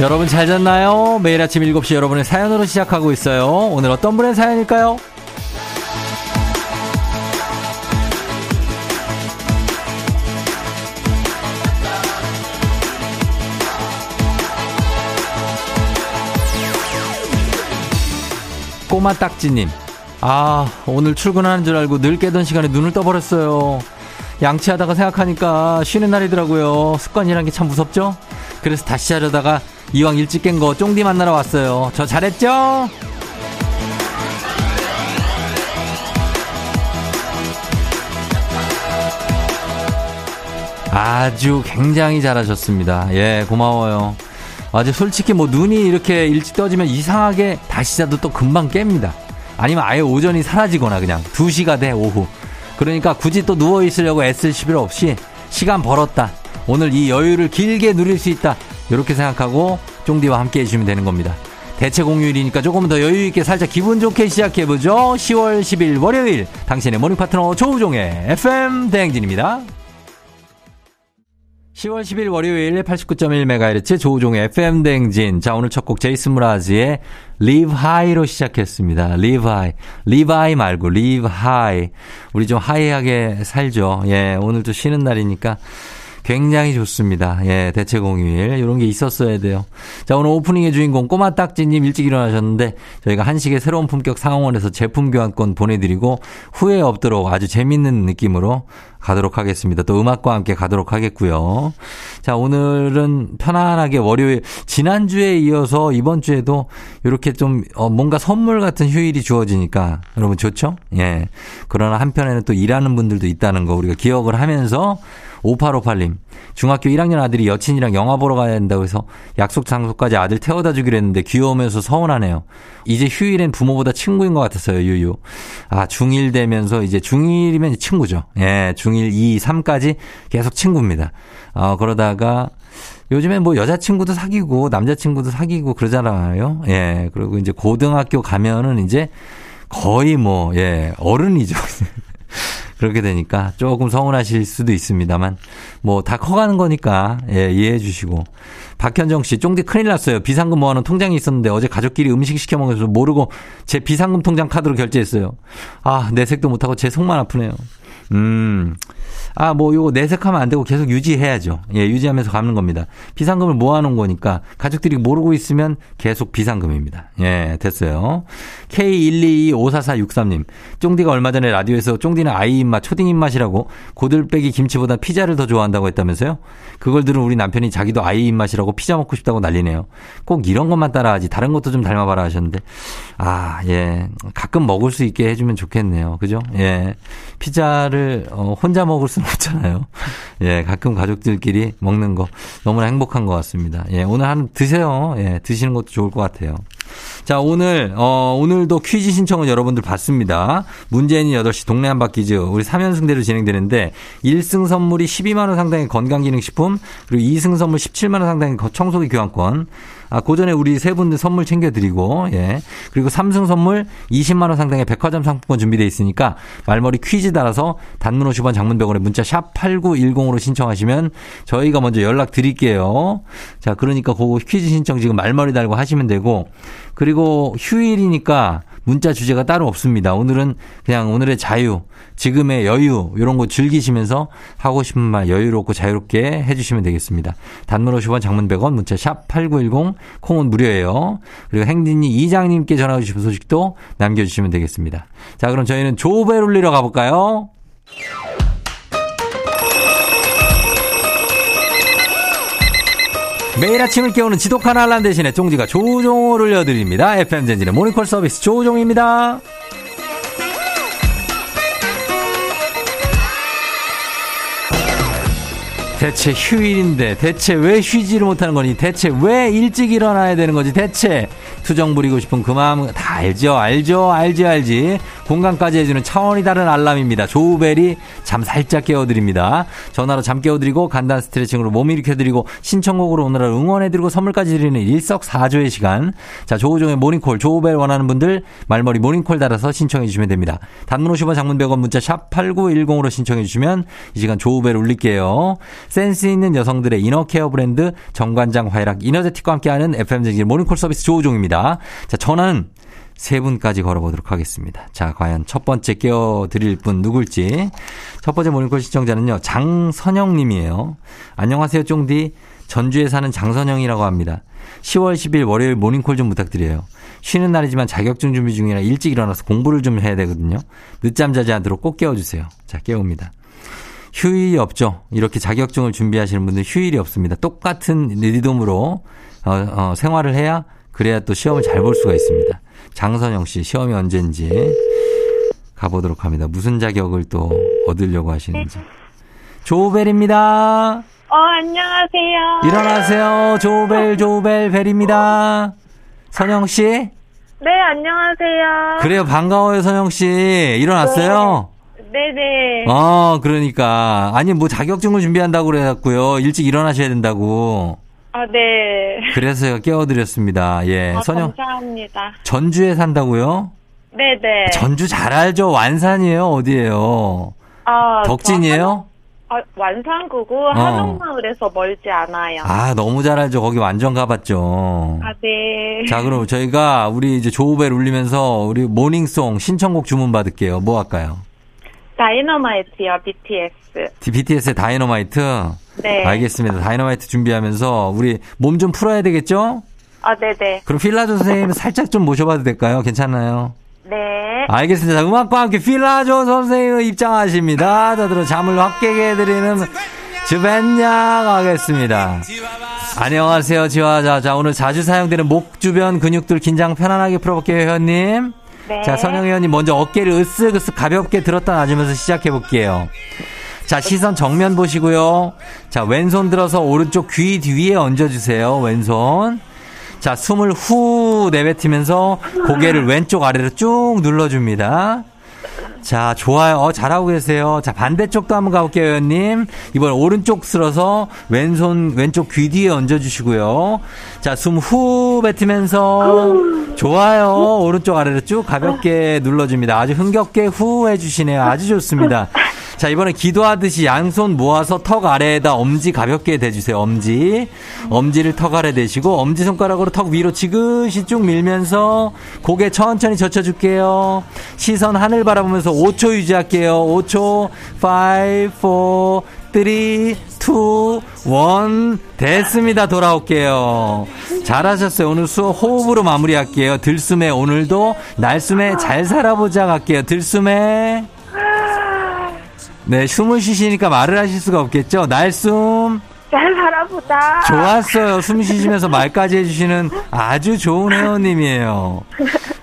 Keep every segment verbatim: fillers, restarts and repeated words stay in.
여러분 잘 잤나요? 매일 아침 일곱 시 여러분의 사연으로 시작하고 있어요. 오늘 어떤 분의 사연일까요? 꼬마 딱지님, 아 오늘 출근하는 줄 알고 늘 깨던 시간에 눈을 떠버렸어요. 양치하다가 생각하니까 쉬는 날이더라고요. 습관이란 게 참 무섭죠? 그래서 다시 하려다가 이왕 일찍 깬 거 쫑디 만나러 왔어요. 저 잘했죠? 아주 굉장히 잘하셨습니다. 예, 고마워요. 아주 솔직히 뭐 눈이 이렇게 일찍 떠지면 이상하게 다시 자도 또 금방 깹니다. 아니면 아예 오전이 사라지거나 그냥 두 시가 돼 오후. 그러니까 굳이 또 누워있으려고 애쓸 필요 없이 시간 벌었다, 오늘 이 여유를 길게 누릴 수 있다, 이렇게 생각하고 쫑디와 함께 해주시면 되는 겁니다. 대체 공휴일이니까 조금 더 여유있게 살짝 기분 좋게 시작해보죠. 시월 십일 월요일, 당신의 모닝 파트너 조우종의 에프엠 대행진입니다. 시월 십일 월요일 팔십구 점 일 메가헤르츠 조우종의 에프엠 대행진. 자, 오늘 첫 곡 제이슨 무라지의 Live High로 시작했습니다. Live High. Live High 말고 Live High. 우리 좀 하이하게 살죠. 예, 오늘도 쉬는 날이니까 굉장히 좋습니다. 예, 대체 공휴일 이런 게 있었어야 돼요. 자, 오늘 오프닝의 주인공 꼬마 딱지님 일찍 일어나셨는데 저희가 한식의 새로운 품격 상황원에서 제품 교환권 보내드리고 후회 없도록 아주 재밌는 느낌으로 가도록 하겠습니다. 또 음악과 함께 가도록 하겠고요. 자, 오늘은 편안하게 월요일, 지난주에 이어서 이번 주에도 이렇게 좀 뭔가 선물 같은 휴일이 주어지니까 여러분 좋죠? 예. 그러나 한편에는 또 일하는 분들도 있다는 거 우리가 기억을 하면서. 오팔오팔 님, 중학교 일 학년 아들이 여친이랑 영화 보러 가야 된다고 해서 약속 장소까지 아들 태워다 주기로 했는데 귀여우면서 서운하네요. 이제 휴일엔 부모보다 친구인 것 같았어요. 유유. 아, 중일 되면서 이제 중일이면 친구죠. 예, 중일, 이, 삼까지 계속 친구입니다. 어, 그러다가 요즘엔 뭐 여자친구도 사귀고 남자친구도 사귀고 그러잖아요. 예, 그리고 이제 고등학교 가면은 이제 거의 뭐, 예, 어른이죠. 그렇게 되니까 조금 서운하실 수도 있습니다만 뭐 다 커가는 거니까 예, 이해해 주시고. 박현정 씨, 쫑디 큰일 났어요. 비상금 모아놓은 통장이 있었는데 어제 가족끼리 음식 시켜 먹으면서 모르고 제 비상금 통장 카드로 결제했어요. 아, 내색도 못하고 제 속만 아프네요. 음, 아, 뭐 요거 내색하면 안 되고 계속 유지해야죠. 예, 유지하면서 갚는 겁니다. 비상금을 모아놓은 거니까 가족들이 모르고 있으면 계속 비상금입니다. 예, 됐어요. 케이 일이이 오사사육삼 님, 쫑디가 얼마 전에 라디오에서 쫑디는 아이 입맛, 초딩 입맛이라고 고들빼기 김치보다 피자를 더 좋아한다고 했다면서요? 그걸 들은 우리 남편이 자기도 아이 입맛이라고 피자 먹고 싶다고 난리네요. 꼭 이런 것만 따라하지 다른 것도 좀 닮아봐라 하셨는데, 아, 예, 가끔 먹을 수 있게 해주면 좋겠네요. 그죠? 예, 피자를 어, 혼자 먹을 수는 없잖아요. 예, 가끔 가족들끼리 먹는 거 너무나 행복한 것 같습니다. 예, 오늘 한 드세요. 예, 드시는 것도 좋을 것 같아요. 자, 오늘 어, 오늘도 퀴즈 신청은 여러분들 받습니다. 문재인이 여덟 시 동네 한바퀴즈 우리 삼 연승대로 진행되는데 일 승 선물이 십이만 원 상당의 건강기능식품, 그리고 이 승 선물 십칠만 원 상당의 청소기 교환권, 아, 그 전에 우리 세 분들 선물 챙겨드리고, 예. 그리고 삼 승 선물 이십만 원 상당의 백화점 상품권 준비되어 있으니까 말머리 퀴즈 달아서 단문 오십 원 장문백원에 문자 샵 팔구일공으로 신청하시면 저희가 먼저 연락드릴게요. 자, 그러니까 그거 퀴즈 신청 지금 말머리 달고 하시면 되고, 그리고 휴일이니까 문자 주제가 따로 없습니다. 오늘은 그냥 오늘의 자유, 지금의 여유 이런 거 즐기시면서 하고 싶은 말 여유롭고 자유롭게 해주시면 되겠습니다. 단문 오십 원, 장문 백 원, 문자 샵 팔구일공, 콩은 무료예요. 그리고 행진이 이장님께 전화 주신 소식도 남겨주시면 되겠습니다. 자, 그럼 저희는 조우벨 울리러 가볼까요? 매일 아침을 깨우는 지독한 알람 대신에 쫑지가 조우종을 울려드립니다. 에프엠 젠지의 모닝콜 서비스 조우종입니다. 대체 휴일인데 대체 왜 쉬지를 못하는 거니? 대체 왜 일찍 일어나야 되는 거지? 대체 투정 부리고 싶은 그 마음 다 알죠? 알죠? 알지 알지. 공감까지 해주는 차원이 다른 알람입니다. 조우벨이 잠 살짝 깨워드립니다. 전화로 잠 깨워드리고 간단 스트레칭으로 몸 일으켜드리고 신청곡으로 오늘날 응원해드리고 선물까지 드리는 일석사조의 시간. 자, 조우종의 모닝콜, 조우벨 원하는 분들 말머리 모닝콜 달아서 신청해주시면 됩니다. 단문 오십 원, 장문 백 원, 문자 샵팔구일공으로 신청해주시면 이 시간 조우벨 울릴게요. 센스 있는 여성들의 이너케어 브랜드 정관장 화이락 이너제틱과 함께하는 에프엠 젠지 모닝콜 서비스 조우종입니다. 자, 전화는 세 분까지 걸어보도록 하겠습니다. 자, 과연 첫 번째 깨워드릴 분 누굴지. 첫 번째 모닝콜 시청자는요, 장선영 님이에요. 안녕하세요, 쫑디. 전주에 사는 장선영이라고 합니다. 시월 십일 월요일 모닝콜 좀 부탁드려요. 쉬는 날이지만 자격증 준비 중이라 일찍 일어나서 공부를 좀 해야 되거든요. 늦잠 자지 않도록 꼭 깨워주세요. 자, 깨웁니다. 휴일이 없죠. 이렇게 자격증을 준비하시는 분들 휴일이 없습니다. 똑같은 리듬으로 어, 어, 생활을 해야, 그래야 또 시험을 잘 볼 수가 있습니다. 장선영 씨, 시험이 언제인지 가보도록 합니다. 무슨 자격을 또 얻으려고 하시는지. 조우벨입니다. 어, 안녕하세요. 일어나세요. 조우벨, 조우벨, 벨입니다. 선영 씨? 네, 안녕하세요. 그래요, 반가워요, 선영 씨. 일어났어요? 네. 네네. 아, 그러니까. 아니, 뭐 자격증을 준비한다고 그래갖고요. 일찍 일어나셔야 된다고. 아, 네. 그래서 제가 깨워드렸습니다. 예. 아, 선영. 감사합니다. 전주에 산다고요? 네네. 전주 잘 알죠? 완산이에요? 어디예요? 아, 덕진이에요? 한, 아, 완산구고 어. 한옥마을에서 멀지 않아요. 아, 너무 잘 알죠? 거기 완전 가봤죠. 아, 네. 자, 그럼 저희가 우리 이제 조우벨 울리면서 우리 모닝송 신청곡 주문 받을게요. 뭐 할까요? 다이너마이트요, 비티에스. 비티에스의 다이너마이트? 네. 알겠습니다. 다이너마이트 준비하면서 우리 몸 좀 풀어야 되겠죠? 아, 네네. 그럼 필라조 선생님 살짝 좀 모셔봐도 될까요? 괜찮나요? 네. 알겠습니다. 자, 음악과 함께 필라조 선생님이 입장하십니다. 자, 들어 잠을 확 깨게 해드리는 주벤양 하겠습니다. 안녕하세요, 지화. 자, 자, 오늘 자주 사용되는 목 주변 근육들 긴장 편안하게 풀어볼게요, 회원님. 네. 자, 선영 회원님 먼저 어깨를 으쓱으쓱 가볍게 들었다 놔주면서 시작해볼게요. 자, 시선 정면 보시고요. 자, 왼손 들어서 오른쪽 귀 뒤에 얹어주세요. 왼손. 자, 숨을 후 내뱉으면서 고개를 왼쪽 아래로 쭉 눌러줍니다. 자, 좋아요. 어, 잘하고 계세요. 자, 반대쪽도 한번 가볼게요, 회원님. 이번 오른쪽 쓸어서 왼손, 왼쪽 귀 뒤에 얹어주시고요. 자, 숨 후 뱉으면서 좋아요. 오른쪽 아래로 쭉 가볍게 눌러줍니다. 아주 흥겹게 후 해주시네요. 아주 좋습니다. 자, 이번에 기도하듯이 양손 모아서 턱 아래에다 엄지 가볍게 대주세요. 엄지. 엄지를 턱 아래 대시고 엄지손가락으로 턱 위로 지그시 쭉 밀면서 고개 천천히 젖혀줄게요. 시선 하늘 바라보면서 오 초 유지할게요. 오 초. 오, 사, 삼, 이, 일. 됐습니다. 돌아올게요. 잘하셨어요. 오늘 수업 호흡으로 마무리할게요. 들숨에 오늘도 날숨에 잘 살아보자 갈게요. 들숨에. 네, 숨을 쉬시니까 말을 하실 수가 없겠죠? 날숨. 잘 살아보다. 좋았어요. 숨 쉬시면서 말까지 해주시는 아주 좋은 회원님이에요.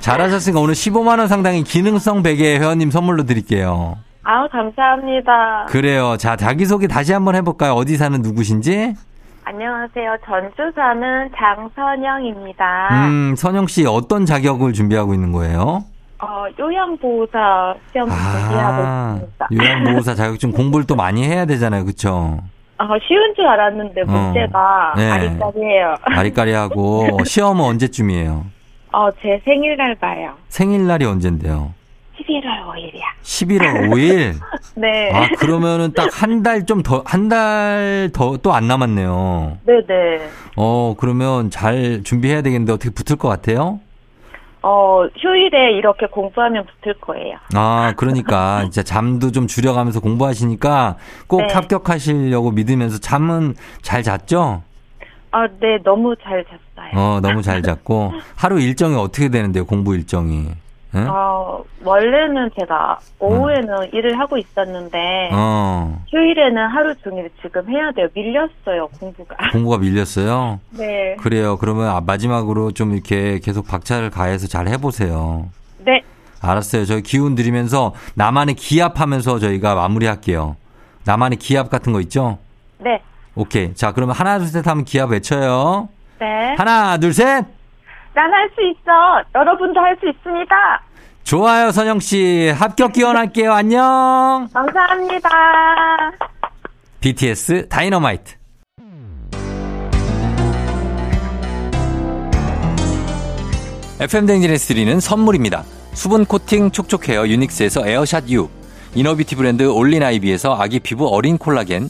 잘하셨으니까 오늘 십오만 원 상당의 기능성 베개 회원님 선물로 드릴게요. 아우, 감사합니다. 그래요. 자, 자기소개 다시 한번 해볼까요? 어디 사는 누구신지? 안녕하세요. 전주 사는 장선영입니다. 음, 선영씨 어떤 자격을 준비하고 있는 거예요? 어, 요양보호사 시험 준비하고 아, 있습니다. 요양보호사 자격증 공부를 또 많이 해야 되잖아요, 그렇죠? 아, 어, 쉬운 줄 알았는데 문제가 어, 네. 아리까리해요. 아리까리하고 시험은 언제쯤이에요? 어, 제 생일날 봐요. 생일날이 언젠데요? 십일월 오일이야. 십일월 오일? 네. 아, 그러면은 딱 한 달 좀 더, 한 달 더 또 안 남았네요. 네네. 어, 그러면 잘 준비해야 되겠는데 어떻게 붙을 것 같아요? 어, 휴일에 이렇게 공부하면 붙을 거예요. 아, 그러니까 이제 잠도 좀 줄여가면서 공부하시니까 꼭 네. 합격하시려고 믿으면서 잠은 잘 잤죠? 아, 네, 너무 잘 잤어요. 어, 너무 잘 잤고 하루 일정이 어떻게 되는데요? 공부 일정이? 응? 어, 원래는 제가 오후에는 응. 일을 하고 있었는데 어. 휴일에는 하루 종일 지금 해야 돼요. 밀렸어요, 공부가. 공부가 밀렸어요? 네. 그래요. 그러면 마지막으로 좀 이렇게 계속 박차를 가해서 잘 해보세요. 네. 알았어요. 저희 기운 드리면서 나만의 기합하면서 저희가 마무리할게요. 나만의 기합 같은 거 있죠? 네. 오케이. 자, 그러면 하나, 둘, 셋 하면 기합 외쳐요. 네. 하나, 둘, 셋. 난 할 수 있어. 여러분도 할 수 있습니다. 좋아요, 선영씨. 합격 기원할게요. 안녕. 감사합니다. 비티에스 다이너마이트. 에프엠 댕진에서 드리는 선물입니다. 수분 코팅 촉촉헤어 유닉스에서 에어샷 U, 이너비티 브랜드 올린 아이비에서 아기 피부 어린 콜라겐,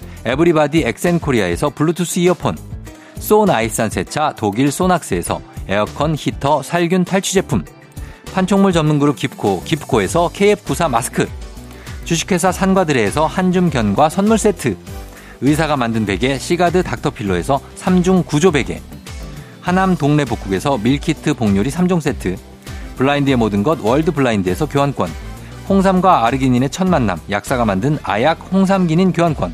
에브리바디 엑센코리아에서 블루투스 이어폰, 소나이산 세차 독일 소낙스에서 에어컨 히터 살균 탈취 제품, 판촉물 전문 그룹 깁코 깁코에서 케이에프 구십사 마스크, 주식회사 산과드레에서 한줌 견과 선물 세트, 의사가 만든 베개 시가드 닥터필로에서 삼중 구조 베개, 하남 동네 복국에서 밀키트 복요리 삼 종 세트, 블라인드의 모든 것 월드 블라인드에서 교환권, 홍삼과 아르기닌의 첫 만남 약사가 만든 아약 홍삼기닌 교환권,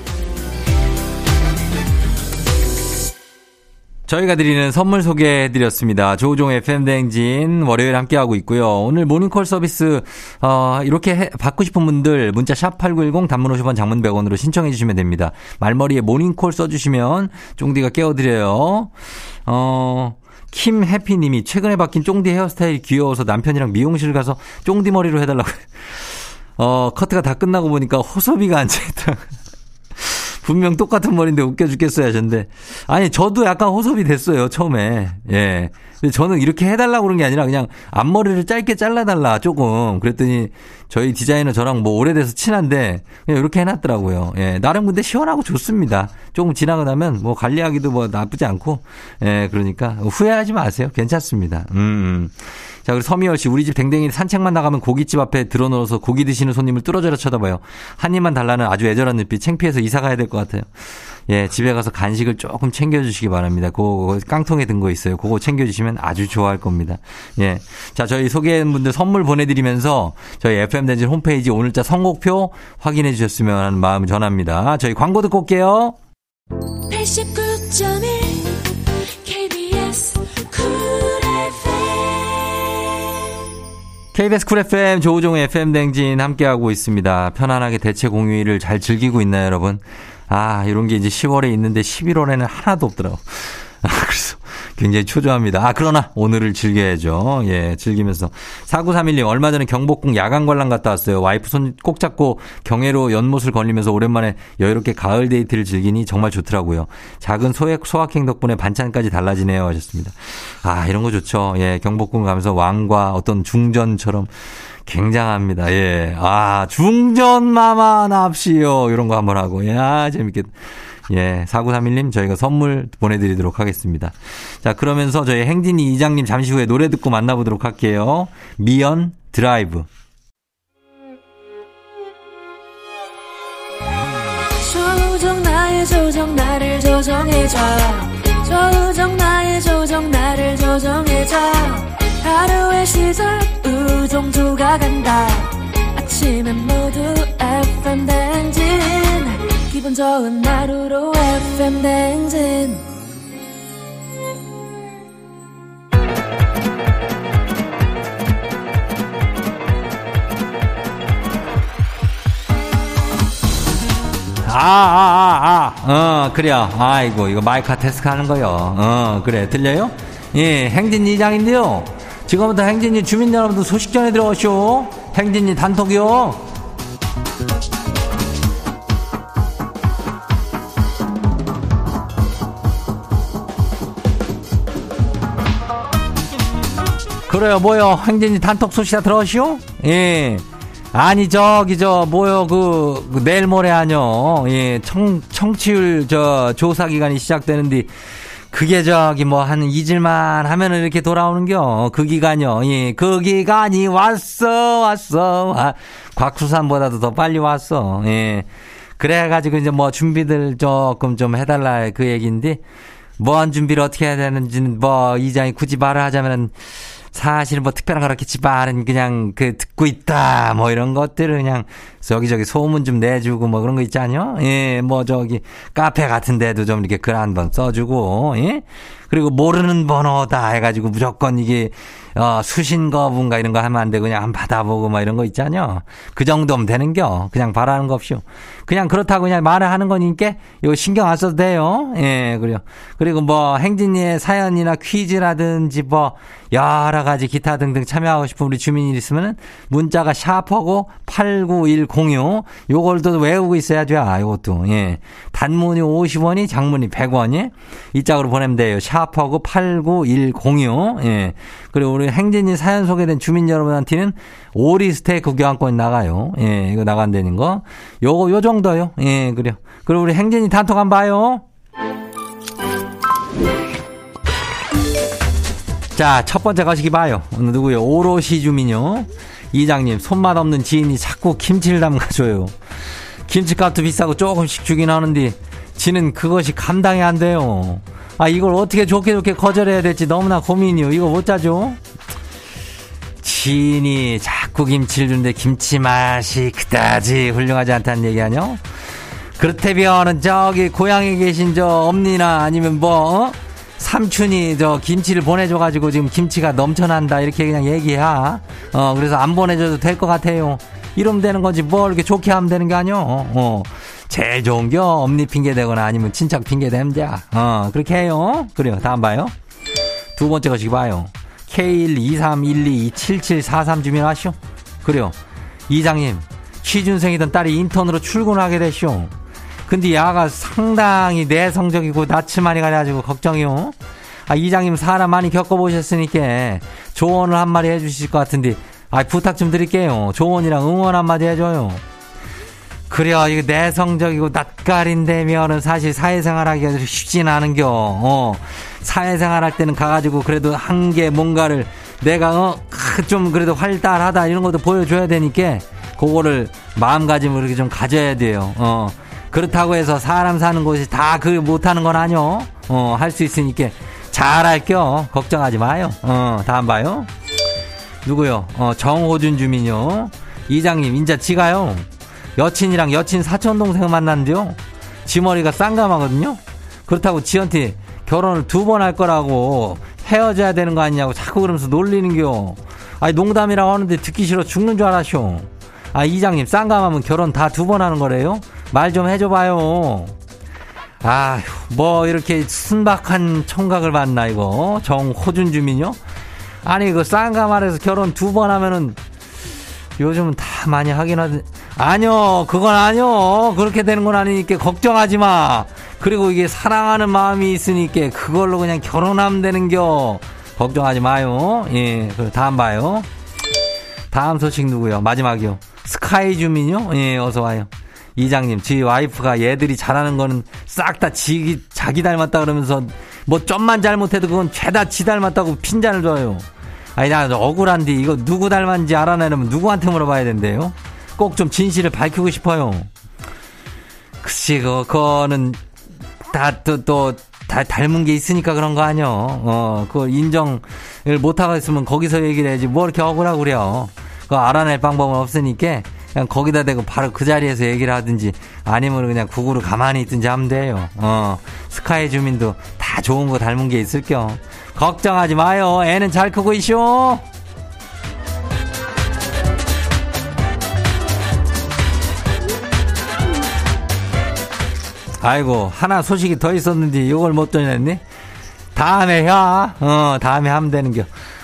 저희가 드리는 선물 소개해드렸습니다. 조우종 에프엠 대행진 월요일 함께하고 있고요. 오늘 모닝콜 서비스 어, 이렇게 해, 받고 싶은 분들 문자 샵 팔구일공 단문 오십 원 장문 백 원으로 신청해 주시면 됩니다. 말머리에 모닝콜 써주시면 쫑디가 깨워드려요. 어... 김해피님이 최근에 바뀐 쫑디 헤어스타일 귀여워서 남편이랑 미용실 가서 쫑디 머리로 해달라고. 어, 커트가 다 끝나고 보니까 호섭이가 앉아있다. 분명 똑같은 머리인데 웃겨 죽겠어요 하셨는데, 아니 저도 약간 호섭이 됐어요 처음에. 예. 근데 저는 이렇게 해달라고 그런 게 아니라 그냥 앞머리를 짧게 잘라달라 조금 그랬더니 저희 디자이너 저랑 뭐 오래돼서 친한데 그냥 이렇게 해놨더라고요. 예. 나름 근데 시원하고 좋습니다. 조금 지나고 나면 뭐 관리하기도 뭐 나쁘지 않고. 예. 그러니까 후회하지 마세요. 괜찮습니다. 음. 자, 그리고 서미열 씨, 우리 집 댕댕이 산책만 나가면 고깃집 앞에 들어놓아서 고기 드시는 손님을 뚫어져라 쳐다봐요. 한 입만 달라는 아주 애절한 눈빛. 창피해서 이사 가야 될 것 같아요. 예, 집에 가서 간식을 조금 챙겨주시기 바랍니다. 그거 깡통에 든 거 있어요. 그거 챙겨주시면 아주 좋아할 겁니다. 예, 자, 저희 소개한 분들 선물 보내드리면서 저희 에프엠 대진 홈페이지 오늘자 선곡표 확인해 주셨으면 하는 마음 전합니다. 저희 광고 듣고 올게요. 케이비에스 쿨 에프엠 조우종의 에프엠 댕진 함께하고 있습니다. 편안하게 대체 공휴일을 잘 즐기고 있나요, 여러분? 아, 이런 게 이제 시월에 있는데 십일월에는 하나도 없더라고. 아, 그래서 굉장히 초조합니다. 아, 그러나 오늘을 즐겨야죠. 예, 즐기면서. 사구삼일님, 얼마 전에 경복궁 야간 관람 갔다 왔어요. 와이프 손 꼭 잡고 경회로 연못을 걸리면서 오랜만에 여유롭게 가을 데이트를 즐기니 정말 좋더라고요. 작은 소액, 소확행 덕분에 반찬까지 달라지네요 하셨습니다. 아, 이런 거 좋죠. 예, 경복궁 가면서 왕과 어떤 중전처럼 굉장합니다. 예. 아, 중전마마 납시요. 이런 거 한번 하고. 야, 재밌겠다. 예, 사구삼일님 저희가 선물 보내드리도록 하겠습니다. 자, 그러면서 저희 행진이 이장님 잠시 후에 노래 듣고 만나보도록 할게요. 미연 드라이브. 조정 나의 조정 나를 조정해줘. 조정 나의 조정 나를 조정해줘. 하루의 시절 우정조가 간다. 아침엔 모두 에프엠 댕진. 기분 좋은 하루로 에프엠 댕진. 아아아아 아, 아. 어 그래요. 아이고 이거 마이크 테스트 하는 거요. 어 그래 들려요? 예, 행진 이장인데요. 지금부터 행진이 주민 여러분들 소식 전해 들어오시오. 행진이 단톡이요. 그래요, 뭐요? 행진이 단톡 소식이나 들어오시오? 예. 아니, 저기, 저, 뭐요, 그, 그 내일 모레 하뇨. 예, 청, 청취율, 저, 조사기간이 시작되는데, 그게 저기, 뭐, 한 이질만 하면은 이렇게 돌아오는겨. 그 기간이요. 예, 그 기간이 왔어, 왔어. 아, 곽수산보다도 더 빨리 왔어. 예. 그래가지고, 이제 뭐, 준비들 조금 좀 해달라, 그 얘기인데, 뭔 준비를 어떻게 해야 되는지는 뭐, 이장이 굳이 말을 하자면은, 사실 뭐 특별한 거 그렇게 집안은 그냥 그 듣고 있다 뭐 이런 것들을 그냥 여기저기 소문 좀 내주고 뭐 그런 거 있지 않요? 예, 뭐 저기 카페 같은 데도 좀 이렇게 글 한 번 써주고, 예? 그리고 모르는 번호다 해가지고 무조건 이게 어, 수신 거분가 이런 거 하면 안 되고 그냥 한번 받아보고 막 이런 거 있지 않요? 그 정도면 되는겨. 그냥 바라는 거 없이요. 그냥 그렇다고 그냥 말을 하는 거니까 이거 신경 안 써도 돼요. 예, 그래요. 그리고 뭐 행진이의 사연이나 퀴즈라든지 뭐 여러 가지 기타 등등 참여하고 싶은 우리 주민이 있으면은 문자가 샤프고 팔구일공육 요걸 또 외우고 있어야 돼요. 요것도. 예. 단문이 오십 원이 장문이 백 원이 이 짝으로 보내면 돼요. 샤프고 팔구일공육. 예. 그리고 우리 행진이 사연 소개된 주민 여러분한테는 오리 스테이크 교환권 나가요. 예. 이거 나간다는 거. 요거 요 정도요. 예, 그래요. 그리고 우리 행진이 단톡 한번 봐요. 자, 첫 번째 가시기 봐요. 오늘 누구요? 오롯이 주민요. 이장님, 손맛 없는 지인이 자꾸 김치를 담가줘요. 김치값도 비싸고 조금씩 주긴 하는데 지는 그것이 감당이 안 돼요. 아, 이걸 어떻게 좋게 좋게 거절해야 될지 너무나 고민이요. 이거 못 짜죠? 지인이 자꾸 김치를 주는데 김치 맛이 그다지 훌륭하지 않다는 얘기 아뇨? 그렇다면은 저기 고향에 계신 저 엄니나 아니면 뭐 어? 삼촌이 저 김치를 보내줘가지고 지금 김치가 넘쳐난다 이렇게 그냥 얘기야. 어 그래서 안 보내줘도 될 것 같아요. 이러면 되는 거지 뭘 이렇게 좋게 하면 되는 게 아니오. 어 제일 좋은 게 엄니 핑계 대거나 아니면 친척 핑계 대면 돼. 어 그렇게 해요. 그래요. 다음 봐요. 두 번째 거시기 봐요. 케이 일 이 삼 일 이 칠 칠 사 삼 주민 하시오. 그래요. 이장님 취준생이던 딸이 인턴으로 출근하게 되시오. 근데 야가 상당히 내성적이고 낯을 많이 가려가지고 걱정이요. 아, 이장님 사람 많이 겪어보셨으니까 조언을 한마디 해주실 것 같은데, 아, 부탁 좀 드릴게요. 조언이랑 응원 한마디 해줘요. 그래요. 이거 내성적이고 낯가린다면은 사실 사회생활 하기가 쉽진 않은겨. 어, 사회생활 할 때는 가가지고 그래도 한 게 뭔가를 내가, 어, 좀 그래도 활달하다 이런 것도 보여줘야 되니까, 그거를 마음가짐으로 이렇게 좀 가져야 돼요. 어. 그렇다고 해서 사람 사는 곳이 다 그 못하는 건 아뇨. 어, 할 수 있으니까 잘할게요. 걱정하지 마요. 어, 다음 봐요. 누구요? 어, 정호준 주민요. 이장님, 인자 지가요. 여친이랑 여친 사촌동생 만났는데요. 지 머리가 쌍감하거든요. 그렇다고 지한테 결혼을 두 번 할 거라고 헤어져야 되는 거 아니냐고 자꾸 그러면서 놀리는겨. 아니, 농담이라고 하는데 듣기 싫어 죽는 줄 알았쇼. 아, 이장님, 쌍감하면 결혼 다 두 번 하는 거래요? 말 좀 해줘봐요. 아휴, 뭐, 이렇게 순박한 청각을 봤나, 이거. 정호준 주민요? 아니, 그 쌍감 아래서 결혼 두 번 하면은, 요즘은 다 많이 하긴 하지. 아뇨, 그건 아뇨. 그렇게 되는 건 아니니까 걱정하지 마. 그리고 이게 사랑하는 마음이 있으니까 그걸로 그냥 결혼하면 되는겨. 걱정하지 마요. 예, 그럼 다음 봐요. 다음 소식 누구요? 마지막이요. 스카이 주민요? 예, 어서와요. 이장님, 지 와이프가 얘들이 잘하는 거는 싹 다 지, 자기 닮았다 그러면서 뭐 좀만 잘못해도 그건 죄다 지 닮았다고 핀잔을 줘요. 아니, 나 억울한데 이거 누구 닮았는지 알아내려면 누구한테 물어봐야 된대요? 꼭 좀 진실을 밝히고 싶어요. 글쎄, 그거는 다 또, 또, 다 닮은 게 있으니까 그런 거 아뇨. 어, 그걸 인정을 못하고 있으면 거기서 얘기를 해야지 뭐 이렇게 억울하고 그래요. 그거 알아낼 방법은 없으니까 그냥 거기다 대고 바로 그 자리에서 얘기를 하든지 아니면 그냥 구구로 가만히 있든지 하면 돼요. 어, 스카이 주민도 다 좋은 거 닮은 게 있을겨. 걱정하지 마요. 애는 잘 크고 있쇼. 아이고, 하나 소식이 더 있었는데 이걸 못 전했니? 다음에 야. 어, 다음에 하면 되는겨.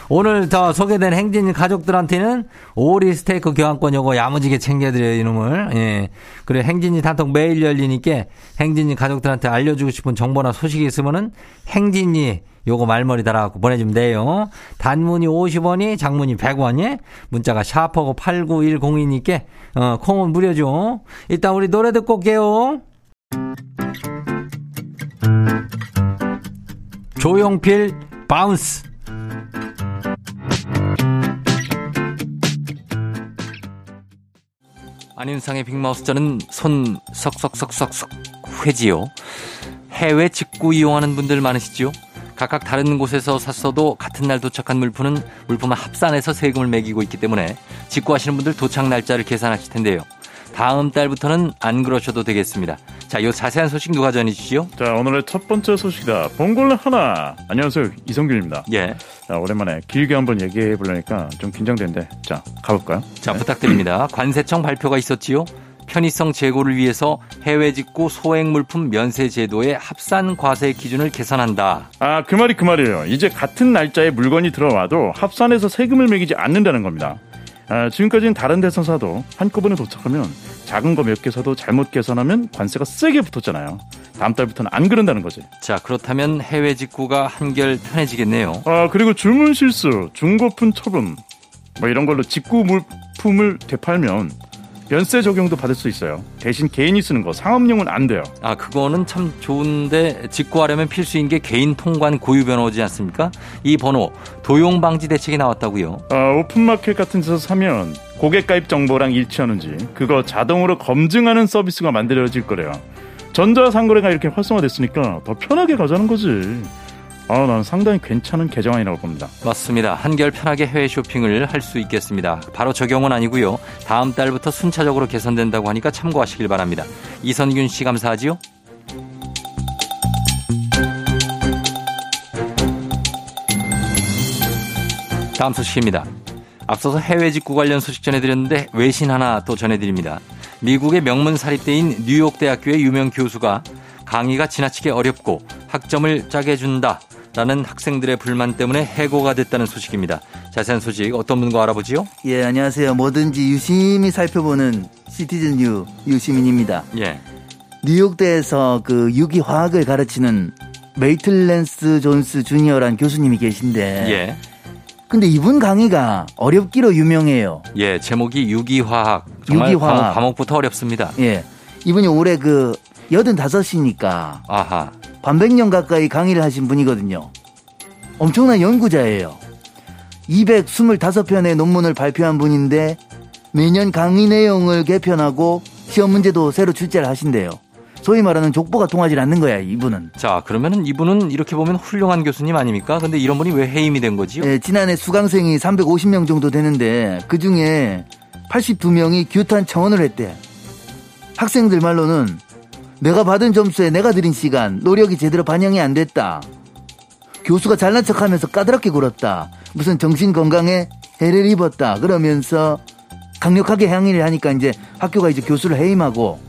오늘 더 소개된 행진 가족들한테는 오리 스테이크 교환권 요거 야무지게 챙겨드려요, 이놈을. 예. 그리고 행진이 단톡 매일 열리니까 행진이 가족들한테 알려주고 싶은 정보나 소식이 있으면은 행진이 요거 말머리 달아갖고 보내주면 돼요. 단문이 오십 원이, 장문이 백 원이, 문자가 샤프하고 팔구일공이니까, 어, 콩은 무료죠. 일단 우리 노래 듣고 올게요. 조용필, 바운스. 안윤상의 빅마우스. 저는 손 석석석석석 회지요. 해외 직구 이용하는 분들 많으시죠? 각각 다른 곳에서 샀어도 같은 날 도착한 물품은 물품을 합산해서 세금을 매기고 있기 때문에 직구하시는 분들 도착 날짜를 계산하실 텐데요. 다음 달부터는 안 그러셔도 되겠습니다. 자, 요 자세한 소식 누가 전해주시죠? 자, 오늘의 첫 번째 소식이다. 봉골레 하나. 안녕하세요, 이성균입니다. 예. 자, 오랜만에 길게 한번 얘기해 보려니까 좀 긴장되는데, 자, 가볼까요? 자, 네. 부탁드립니다. 관세청 발표가 있었지요. 편의성 제고를 위해서 해외 직구 소액 물품 면세 제도의 합산 과세 기준을 개선한다. 아, 그 말이 그 말이에요. 이제 같은 날짜에 물건이 들어와도 합산해서 세금을 매기지 않는다는 겁니다. 아, 지금까지는 다른 데서 사도 한꺼번에 도착하면 작은 거 몇 개 사도 잘못 계산하면 관세가 세게 붙었잖아요. 다음 달부터는 안 그런다는 거지. 자, 그렇다면 해외 직구가 한결 편해지겠네요. 아, 그리고 주문 실수, 중고품 처분 뭐 이런 걸로 직구 물품을 되팔면 면세 적용도 받을 수 있어요. 대신 개인이 쓰는 거 상업용은 안 돼요. 아, 그거는 참 좋은데 직구하려면 필수인 게 개인 통관 고유 번호지 않습니까? 이 번호 도용 방지 대책이 나왔다고요. 아, 오픈마켓 같은 데서 사면 고객 가입 정보랑 일치하는지 그거 자동으로 검증하는 서비스가 만들어질 거래요. 전자상거래가 이렇게 활성화됐으니까 더 편하게 가자는 거지. 아, 난 상당히 괜찮은 개정안이라고 봅니다. 맞습니다. 한결 편하게 해외 쇼핑을 할 수 있겠습니다. 바로 적용은 아니고요. 다음 달부터 순차적으로 개선된다고 하니까 참고하시길 바랍니다. 이선균 씨 감사하지요. 다음 소식입니다. 앞서서 해외 직구 관련 소식 전해드렸는데 외신 하나 또 전해드립니다. 미국의 명문 사립대인 뉴욕 대학교의 유명 교수가 강의가 지나치게 어렵고 학점을 짜게 준다 라는 학생들의 불만 때문에 해고가 됐다는 소식입니다. 자세한 소식 어떤 분과 알아보지요? 예, 안녕하세요. 뭐든지 유심히 살펴보는 시티즌 유 유시민입니다. 예. 뉴욕대에서 그 유기화학을 가르치는 메이틀랜스 존스 주니어란 교수님이 계신데, 예. 근데 이분 강의가 어렵기로 유명해요. 예, 제목이 유기화학. 정말 유기화학. 과목, 과목부터 어렵습니다. 예, 이분이 올해 그 여든다섯이니까 아하. 반백년 가까이 강의를 하신 분이거든요. 엄청난 연구자예요. 이백이십오편의 논문을 발표한 분인데 매년 강의 내용을 개편하고 시험 문제도 새로 출제를 하신대요. 소위 말하는 족보가 통하지 않는 거야, 이분은. 자, 그러면은 이분은 이렇게 보면 훌륭한 교수님 아닙니까? 근데 이런 분이 왜 해임이 된 거지요? 예, 지난해 수강생이 삼백오십명 정도 되는데 그중에 팔십이명이 규탄 청원을 했대. 학생들 말로는 내가 받은 점수에 내가 들인 시간, 노력이 제대로 반영이 안 됐다. 교수가 잘난 척하면서 까다롭게 굴었다. 무슨 정신건강에 해를 입었다. 그러면서 강력하게 항의를 하니까 이제 학교가 이제 교수를 해임하고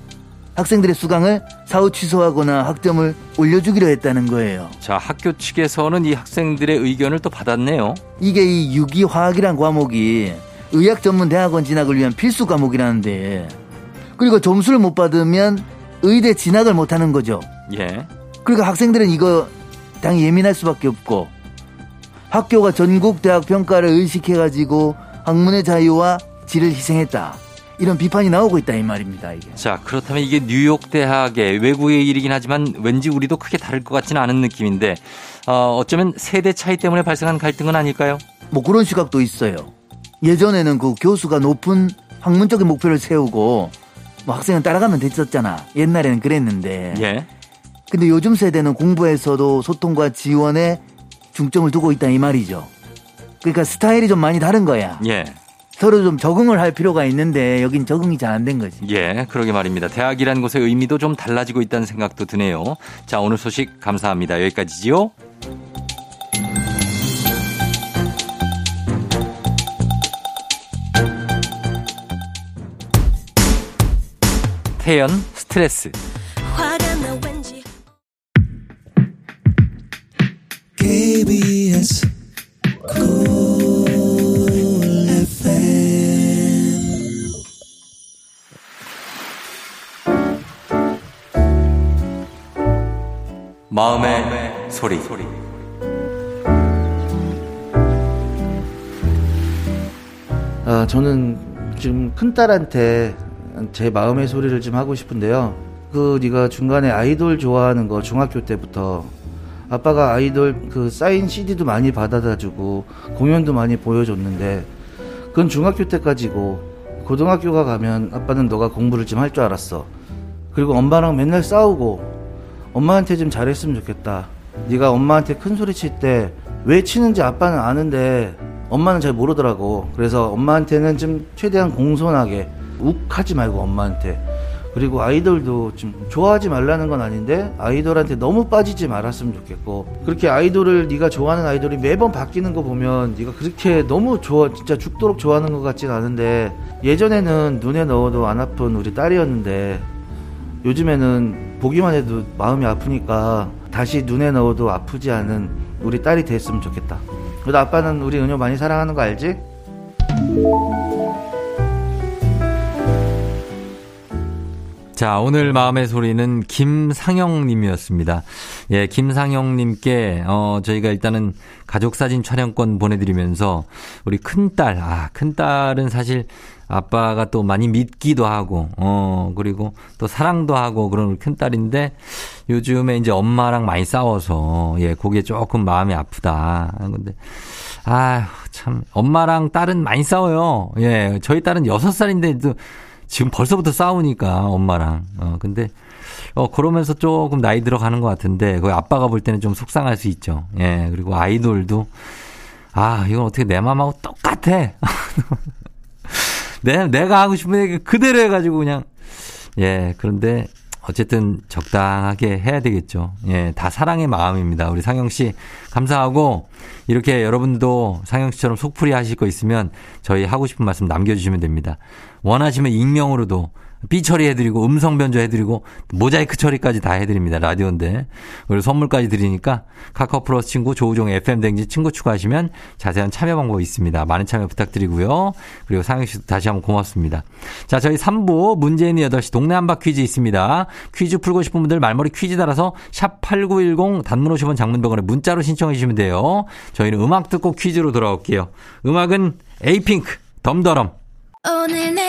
학생들의 수강을 사후 취소하거나 학점을 올려주기로 했다는 거예요. 자, 학교 측에서는 이 학생들의 의견을 또 받았네요. 이게 이 유기화학이란 과목이 의학전문대학원 진학을 위한 필수 과목이라는데, 그리고 점수를 못 받으면 의대 진학을 못하는 거죠. 예. 그러니까 학생들은 이거 당연히 예민할 수밖에 없고, 학교가 전국 대학 평가를 의식해가지고 학문의 자유와 질을 희생했다, 이런 비판이 나오고 있다, 이 말입니다, 이게. 자, 그렇다면 이게 뉴욕 대학의 외국의 일이긴 하지만 왠지 우리도 크게 다를 것 같지는 않은 느낌인데, 어, 어쩌면 세대 차이 때문에 발생한 갈등은 아닐까요? 뭐 그런 시각도 있어요. 예전에는 그 교수가 높은 학문적인 목표를 세우고 뭐 학생은 따라가면 됐었잖아. 옛날에는 그랬는데. 예. 근데 요즘 세대는 공부에서도 소통과 지원에 중점을 두고 있다, 이 말이죠. 그러니까 스타일이 좀 많이 다른 거야. 예. 서로 좀 적응을 할 필요가 있는데 여긴 적응이 잘 안 된 거지. 예, 그러게 말입니다. 대학이란 곳의 의미도 좀 달라지고 있다는 생각도 드네요. 자, 오늘 소식 감사합니다. 여기까지지요. 태연, 스트레스. 케이비에스 마음의, 마음의 소리. 소리 아, 저는 지금 큰딸한테 제 마음의 소리를 좀 하고 싶은데요. 그 네가 중간에 아이돌 좋아하는 거 중학교 때부터 아빠가 아이돌 그 사인 씨디도 많이 받아다주고 공연도 많이 보여줬는데 그건 중학교 때까지고 고등학교가 가면 아빠는 너가 공부를 좀 할 줄 알았어. 그리고 엄마랑 맨날 싸우고 엄마한테 좀 잘했으면 좋겠다. 네가 엄마한테 큰 소리 칠 때 왜 치는지 아빠는 아는데 엄마는 잘 모르더라고. 그래서 엄마한테는 좀 최대한 공손하게 욱하지 말고 엄마한테. 그리고 아이돌도 좀 좋아하지 말라는 건 아닌데 아이돌한테 너무 빠지지 말았으면 좋겠고, 그렇게 아이돌을 네가 좋아하는 아이돌이 매번 바뀌는 거 보면 네가 그렇게 너무 좋아 진짜 죽도록 좋아하는 것 같진 않은데, 예전에는 눈에 넣어도 안 아픈 우리 딸이었는데 요즘에는 보기만 해도 마음이 아프니까 다시 눈에 넣어도 아프지 않은 우리 딸이 됐으면 좋겠다. 그래도 아빠는 우리 은효 많이 사랑하는 거 알지? 자, 오늘 마음의 소리는 김상영님이었습니다. 예, 김상영님께 어, 저희가 일단은 가족사진 촬영권 보내드리면서 우리 큰딸, 아, 큰딸은 사실 아빠가 또 많이 믿기도 하고, 어, 그리고 또 사랑도 하고 그런 우리 큰딸인데 요즘에 이제 엄마랑 많이 싸워서, 예, 그게 조금 마음이 아프다. 근데, 아휴, 참, 엄마랑 딸은 많이 싸워요. 예, 저희 딸은 여섯 살인데도 지금 벌써부터 싸우니까 엄마랑. 어 근데 어 그러면서 조금 나이 들어가는 것 같은데 그 아빠가 볼 때는 좀 속상할 수 있죠. 예. 그리고 아이돌도 아 이건 어떻게 내 맘하고 똑같아. 내 내가 하고 싶은 얘기 그대로 해가지고 그냥 예. 그런데 어쨌든 적당하게 해야 되겠죠. 예. 다 사랑의 마음입니다. 우리 상영 씨 감사하고, 이렇게 여러분도 상영 씨처럼 속풀이 하실 거 있으면 저희 하고 싶은 말씀 남겨주시면 됩니다. 원하시면 익명으로도 삐 처리해드리고 음성 변조해드리고 모자이크 처리까지 다 해드립니다. 라디오인데. 그리고 선물까지 드리니까 카카오 플러스 친구 조우종 에프엠 댕지 친구 추가하시면 자세한 참여 방법이 있습니다. 많은 참여 부탁드리고요. 그리고 상혁씨도 다시 한번 고맙습니다. 자, 저희 삼 부 문재인의 여덟 시 동네 한바 퀴즈 있습니다. 퀴즈 풀고 싶은 분들 말머리 퀴즈 달아서 샵팔구일공 단문 오십 원 장문병원에 문자로 신청해 주시면 돼요. 저희는 음악 듣고 퀴즈로 돌아올게요. 음악은 에이핑크 덤더럼. 오늘 내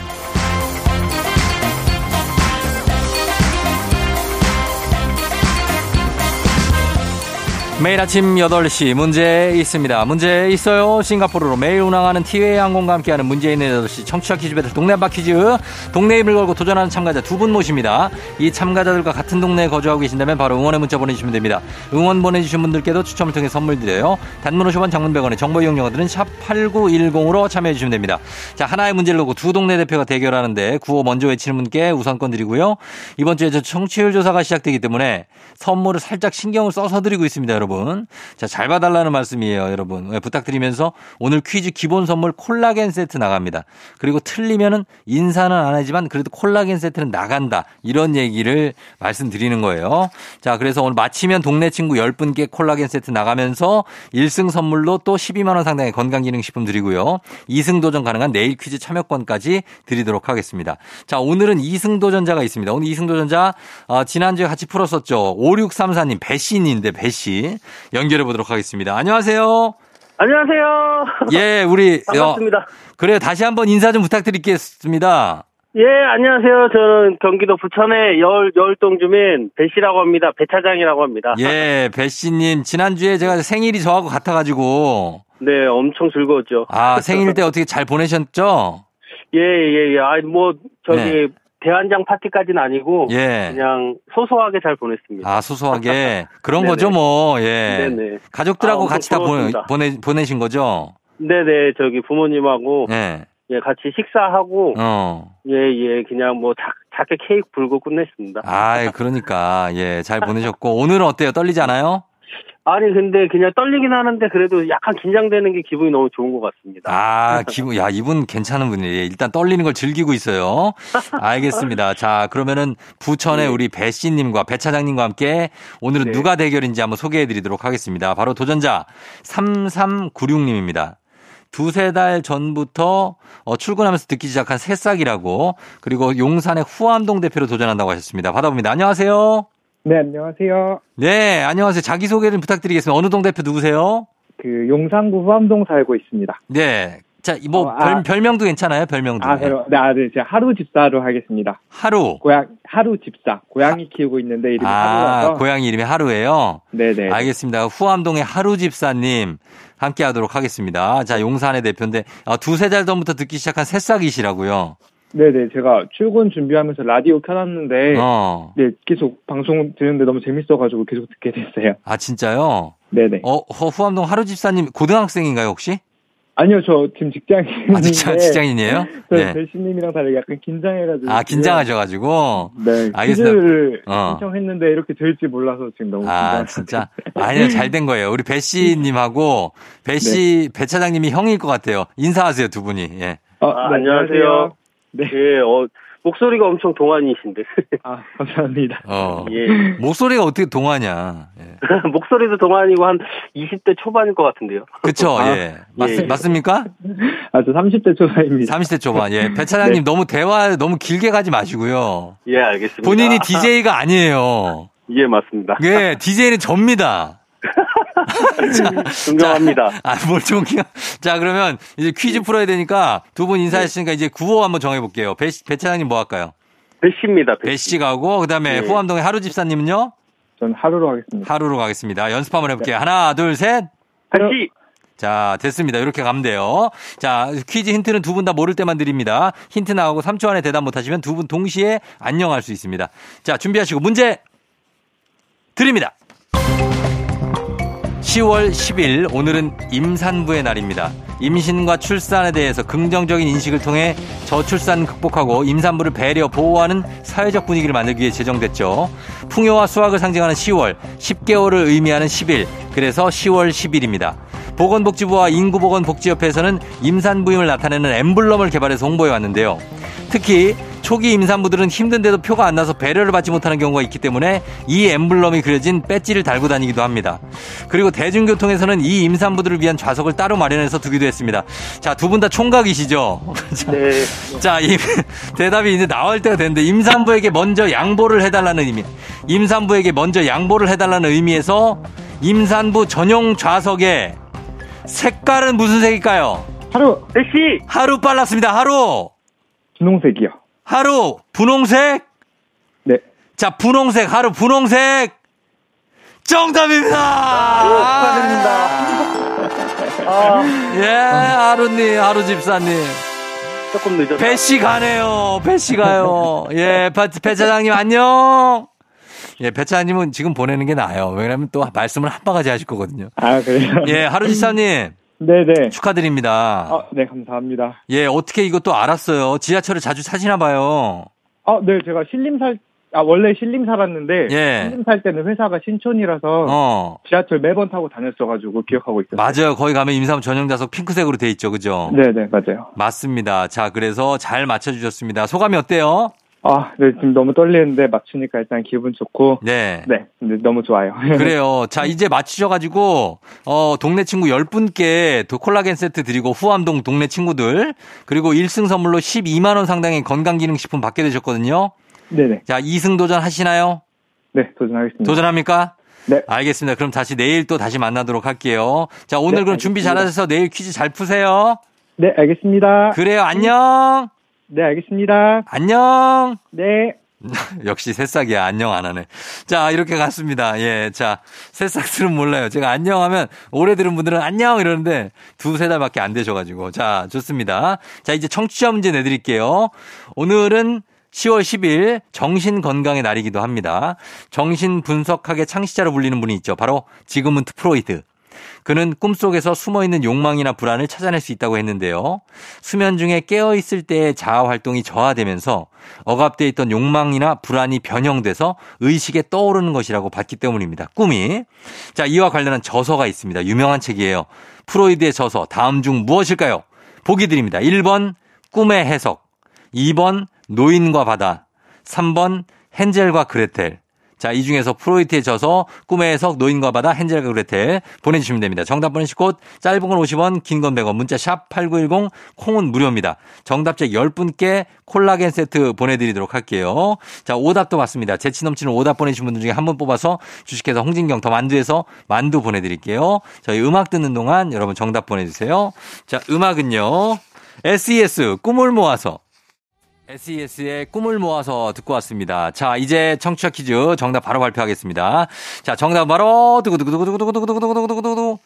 매일 아침 여덟 시 문제 있습니다. 문제 있어요. 싱가포르로 매일 운항하는 티웨이 항공과 함께하는 문제인의 여덟 시 청취자 퀴즈 배틀 동네 한바 퀴즈. 동네 이름을 걸고 도전하는 참가자 두 분 모십니다. 이 참가자들과 같은 동네에 거주하고 계신다면 바로 응원의 문자 보내주시면 됩니다. 응원 보내주신 분들께도 추첨을 통해 선물 드려요. 단문 오십 원 장문 백 원의 정보 이용 영어들은 샵팔구일공으로 참여해주시면 됩니다. 자, 하나의 문제를 놓고 두 동네 대표가 대결하는데 구호 먼저 외치는 분께 우선권 드리고요. 이번 주에 저 청취율 조사가 시작되기 때문에 선물을 살짝 신경을 써서 드리고 있습니다. 여러분. 자, 잘 봐달라는 말씀이에요, 여러분. 예, 부탁드리면서 오늘 퀴즈 기본 선물 콜라겐 세트 나갑니다. 그리고 틀리면은 인사는 안 하지만 그래도 콜라겐 세트는 나간다. 이런 얘기를 말씀드리는 거예요. 자, 그래서 오늘 마치면 동네 친구 열 분께 콜라겐 세트 나가면서 일 승 선물로 또 십이만 원 상당의 건강기능식품 드리고요. 이 승 도전 가능한 내일 퀴즈 참여권까지 드리도록 하겠습니다. 자, 오늘은 이 승 도전자가 있습니다. 오늘 이 승 도전자, 어, 지난주에 같이 풀었었죠. 오육삼사 님, 배씨님인데, 배씨. 연결해 보도록 하겠습니다. 안녕하세요. 안녕하세요. 예, 우리 반갑습니다. 어, 그래요. 다시 한번 인사 좀 부탁드리겠습니다. 예, 안녕하세요. 저는 경기도 부천의 열, 열동 주민 배씨라고 합니다. 배차장이라고 합니다. 예, 배씨님. 지난주에 제가 생일이 저하고 같아가지고. 네, 엄청 즐거웠죠. 아, 생일 때 어떻게 잘 보내셨죠? 예, 예, 예. 아, 뭐, 저기, 네. 대환장 파티까지는 아니고. 예. 그냥 소소하게 잘 보냈습니다. 아, 소소하게. 그런 거죠, 뭐. 예. 네네. 가족들하고 아, 같이 즐거웠습니다. 다 보내, 보내신 거죠? 네네. 저기 부모님하고. 예. 예, 같이 식사하고, 어. 예, 예, 그냥 뭐, 작, 작게 케이크 불고 끝냈습니다. 아 그러니까. 예, 잘 보내셨고. 오늘은 어때요? 떨리지 않아요? 아니, 근데 그냥 떨리긴 하는데, 그래도 약간 긴장되는 게 기분이 너무 좋은 것 같습니다. 아, 기분, 야, 이분 괜찮은 분이에요. 예, 일단 떨리는 걸 즐기고 있어요. 알겠습니다. 자, 그러면은 부천의 네. 우리 배씨님과 배차장님과 함께 오늘은 네. 누가 대결인지 한번 소개해 드리도록 하겠습니다. 바로 도전자 삼삼구육님입니다. 두세 달 전부터 어, 출근하면서 듣기 시작한 새싹이라고 그리고 용산의 후암동 대표로 도전한다고 하셨습니다. 받아봅니다. 안녕하세요. 네, 안녕하세요. 네, 안녕하세요. 자기소개 좀 부탁드리겠습니다. 어느 동 대표 누구세요? 그 용산구 후암동 살고 있습니다. 네. 자, 뭐 어, 아, 별, 별명도 괜찮아요? 별명도. 아, 그럼, 네, 아, 네. 제가 하루 집사로 하겠습니다. 하루. 고양 하루 집사. 고양이 아, 키우고 있는데 이름이 하루라서. 아, 고양이 이름이 하루예요? 네, 네. 알겠습니다. 후암동의 하루 집사님 함께 하도록 하겠습니다. 자, 용산의 대표인데 아, 두세 달 전부터 듣기 시작한 새싹이시라고요. 네, 네. 제가 출근 준비하면서 라디오 켜놨는데 어. 네, 계속 방송 듣는데 너무 재밌어 가지고 계속 듣게 됐어요. 아, 진짜요? 네, 네. 어, 후암동 하루 집사님 고등학생인가요, 혹시? 아니요, 저 지금 직장인인데. 아, 직장, 직장인이에요? 네. 배씨님이랑 다르게 약간 긴장해가지고. 아, 긴장하셔가지고? 네. 알겠습니다. 퀴즈를 어. 신청했는데 이렇게 될지 몰라서 지금 너무 긴장했어요. 아, 진짜? 아니요, 잘 된 거예요. 우리 배씨님하고 배씨, 네. 배차장님이 형일 것 같아요. 인사하세요, 두 분이. 예. 어, 아, 네, 안녕하세요. 네. 예, 어, 목소리가 엄청 동안이신데. 아, 감사합니다. 어. 예. 목소리가 어떻게 동안이야. 예. 목소리도 동안이고 한 이십 대 초반일 것 같은데요. 그쵸, 아, 예. 맞, 예. 맞습니까? 아, 저 삼십 대 초반입니다. 삼십 대 초반, 예. 배 차장님 네. 너무 대화 너무 길게 가지 마시고요. 예, 알겠습니다. 본인이 디제이가 아니에요. 예, 맞습니다. 예, 디제이는 접니다. 존경합니다. 아, 뭘 존경. 자, 그러면 이제 퀴즈 풀어야 되니까 두 분 인사했으니까 이제 구호 한번 정해볼게요. 배, 배 차장님 뭐 할까요? 배씨입니다. 배씨. 배씨 가고, 그 다음에 네. 후암동의 하루 집사님은요? 전 하루로 가겠습니다. 하루로 가겠습니다. 연습 한번 해볼게요. 하나, 둘, 셋. 배씨. 자, 됐습니다. 이렇게 가면 돼요. 자, 퀴즈 힌트는 두 분 다 모를 때만 드립니다. 힌트 나가고 삼 초 안에 대답 못하시면 두 분 동시에 안녕할 수 있습니다. 자, 준비하시고 문제 드립니다. 시월 십일 오늘은 임산부의 날입니다. 임신과 출산에 대해서 긍정적인 인식을 통해 저출산 극복하고 임산부를 배려 보호하는 사회적 분위기를 만들기 위해 제정됐죠. 풍요와 수확을 상징하는 시월, 십 개월을 의미하는 십일, 그래서 시월 십일입니다. 보건복지부와 인구보건복지협회에서는 임산부임을 나타내는 엠블럼을 개발해서 홍보해 왔는데요. 특히 초기 임산부들은 힘든데도 표가 안 나서 배려를 받지 못하는 경우가 있기 때문에 이 엠블럼이 그려진 배지를 달고 다니기도 합니다. 그리고 대중교통에서는 이 임산부들을 위한 좌석을 따로 마련해서 두기도 했습니다. 자, 두 분 다 총각이시죠? 네. 자, 이, 대답이 이제 나올 때가 됐는데 임산부에게 먼저 양보를 해달라는 의미. 임산부에게 먼저 양보를 해달라는 의미에서 임산부 전용 좌석의 색깔은 무슨 색일까요? 하루. 배씨. 하루 빨랐습니다. 하루. 분홍색이요. 하루 분홍색. 네. 자, 분홍색 하루 분홍색 정답입니다. 축하드립니다. 아, 예, 하루님, 하루 집사님. 조금 늦었어요. 배씨 가네요. 배씨 가요. 예, 배, 배 차장님 안녕. 예, 배 차장님은 지금 보내는 게 나아요. 왜냐하면 또 말씀을 한 바가지 하실 거거든요. 아, 그래요. 예, 하루 집사님. 네네. 축하드립니다. 아, 네, 감사합니다. 예, 어떻게 이것도 알았어요? 지하철을 자주 타시나 봐요. 아, 네, 제가 신림 살, 아, 원래 신림 살았는데, 예. 신림 살 때는 회사가 신촌이라서, 어. 지하철 매번 타고 다녔어가지고 기억하고 있어요. 맞아요. 거기 가면 임산부 전용 좌석 핑크색으로 돼 있죠. 그죠? 네네, 맞아요. 맞습니다. 자, 그래서 잘 맞춰주셨습니다. 소감이 어때요? 아, 네, 지금 너무 떨리는데 맞추니까 일단 기분 좋고. 네. 네, 네 너무 좋아요. 그래요. 자, 이제 맞추셔가지고, 어, 동네 친구 열 분께 콜라겐 세트 드리고 후암동 동네 친구들, 그리고 일 승 선물로 십이만 원 상당의 건강기능식품 받게 되셨거든요. 네네. 자, 이 승 도전하시나요? 네, 도전하겠습니다. 도전합니까? 네. 알겠습니다. 그럼 다시 내일 또 다시 만나도록 할게요. 자, 오늘 네, 그럼 알겠습니다. 준비 잘하셔서 내일 퀴즈 잘 푸세요. 네, 알겠습니다. 그래요. 안녕. 네, 알겠습니다. 안녕. 네. 역시 새싹이야. 안녕 안 하네. 자, 이렇게 갔습니다. 예, 자, 새싹들은 몰라요. 제가 안녕하면 오래 들은 분들은 안녕 이러는데 두세 달밖에 안 되셔가지고. 자, 좋습니다. 자, 이제 청취자 문제 내드릴게요. 오늘은 시월 십일 정신건강의 날이기도 합니다. 정신분석학의 창시자로 불리는 분이 있죠. 바로 지그문트 프로이드. 그는 꿈속에서 숨어있는 욕망이나 불안을 찾아낼 수 있다고 했는데요. 수면 중에 깨어있을 때의 자아활동이 저하되면서 억압되어 있던 욕망이나 불안이 변형돼서 의식에 떠오르는 것이라고 봤기 때문입니다. 꿈이. 자, 이와 관련한 저서가 있습니다. 유명한 책이에요. 프로이드의 저서 다음 중 무엇일까요? 보기 드립니다. 일 번 꿈의 해석, 이 번 노인과 바다, 삼 번 헨젤과 그레텔. 자, 이 중에서 프로이트에 져서 꿈의 해석, 노인과 바다, 헨젤과 그레텔 보내주시면 됩니다. 정답 보내실 곳, 짧은 건 오십 원, 긴 건 백 원, 문자 샵 팔구일공, 콩은 무료입니다. 정답자 열 분께 콜라겐 세트 보내드리도록 할게요. 자, 오답도 받습니다. 재치 넘치는 오답 보내주신 분들 중에 한 분 뽑아서 주식회사 홍진경 더 만두에서 만두 보내드릴게요. 저희 음악 듣는 동안 여러분 정답 보내주세요. 자, 음악은요. 에스 이 에스 꿈을 모아서. 에스 이 에스의 꿈을 모아서 듣고 왔습니다. 자, 이제 청취자 퀴즈 정답 바로 발표하겠습니다. 자, 정답 바로 두구두구두구두구두구두구두구두구두구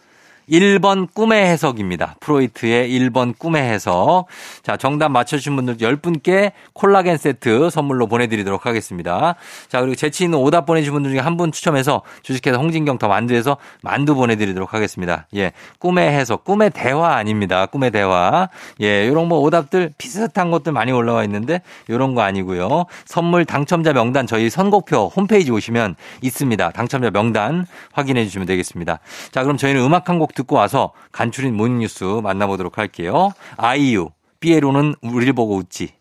일 번 꿈의 해석입니다. 프로이트의 일 번 꿈의 해석. 자, 정답 맞춰주신 분들 열 분께 콜라겐 세트 선물로 보내드리도록 하겠습니다. 자, 그리고 재치 있는 오답 보내주신 분들 중에 한 분 추첨해서 주식회사 홍진경 더 만두에서 만두 보내드리도록 하겠습니다. 예, 꿈의 해석, 꿈의 대화 아닙니다. 꿈의 대화. 예, 요런 뭐 오답들 비슷한 것들 많이 올라와 있는데 요런 거 아니고요. 선물 당첨자 명단 저희 선곡표 홈페이지 오시면 있습니다. 당첨자 명단 확인해 주시면 되겠습니다. 자, 그럼 저희는 음악 한 곡 듣고 와서 간추린 모닝뉴스 만나보도록 할게요. 아이유, 삐에로는 우릴 보고 웃지.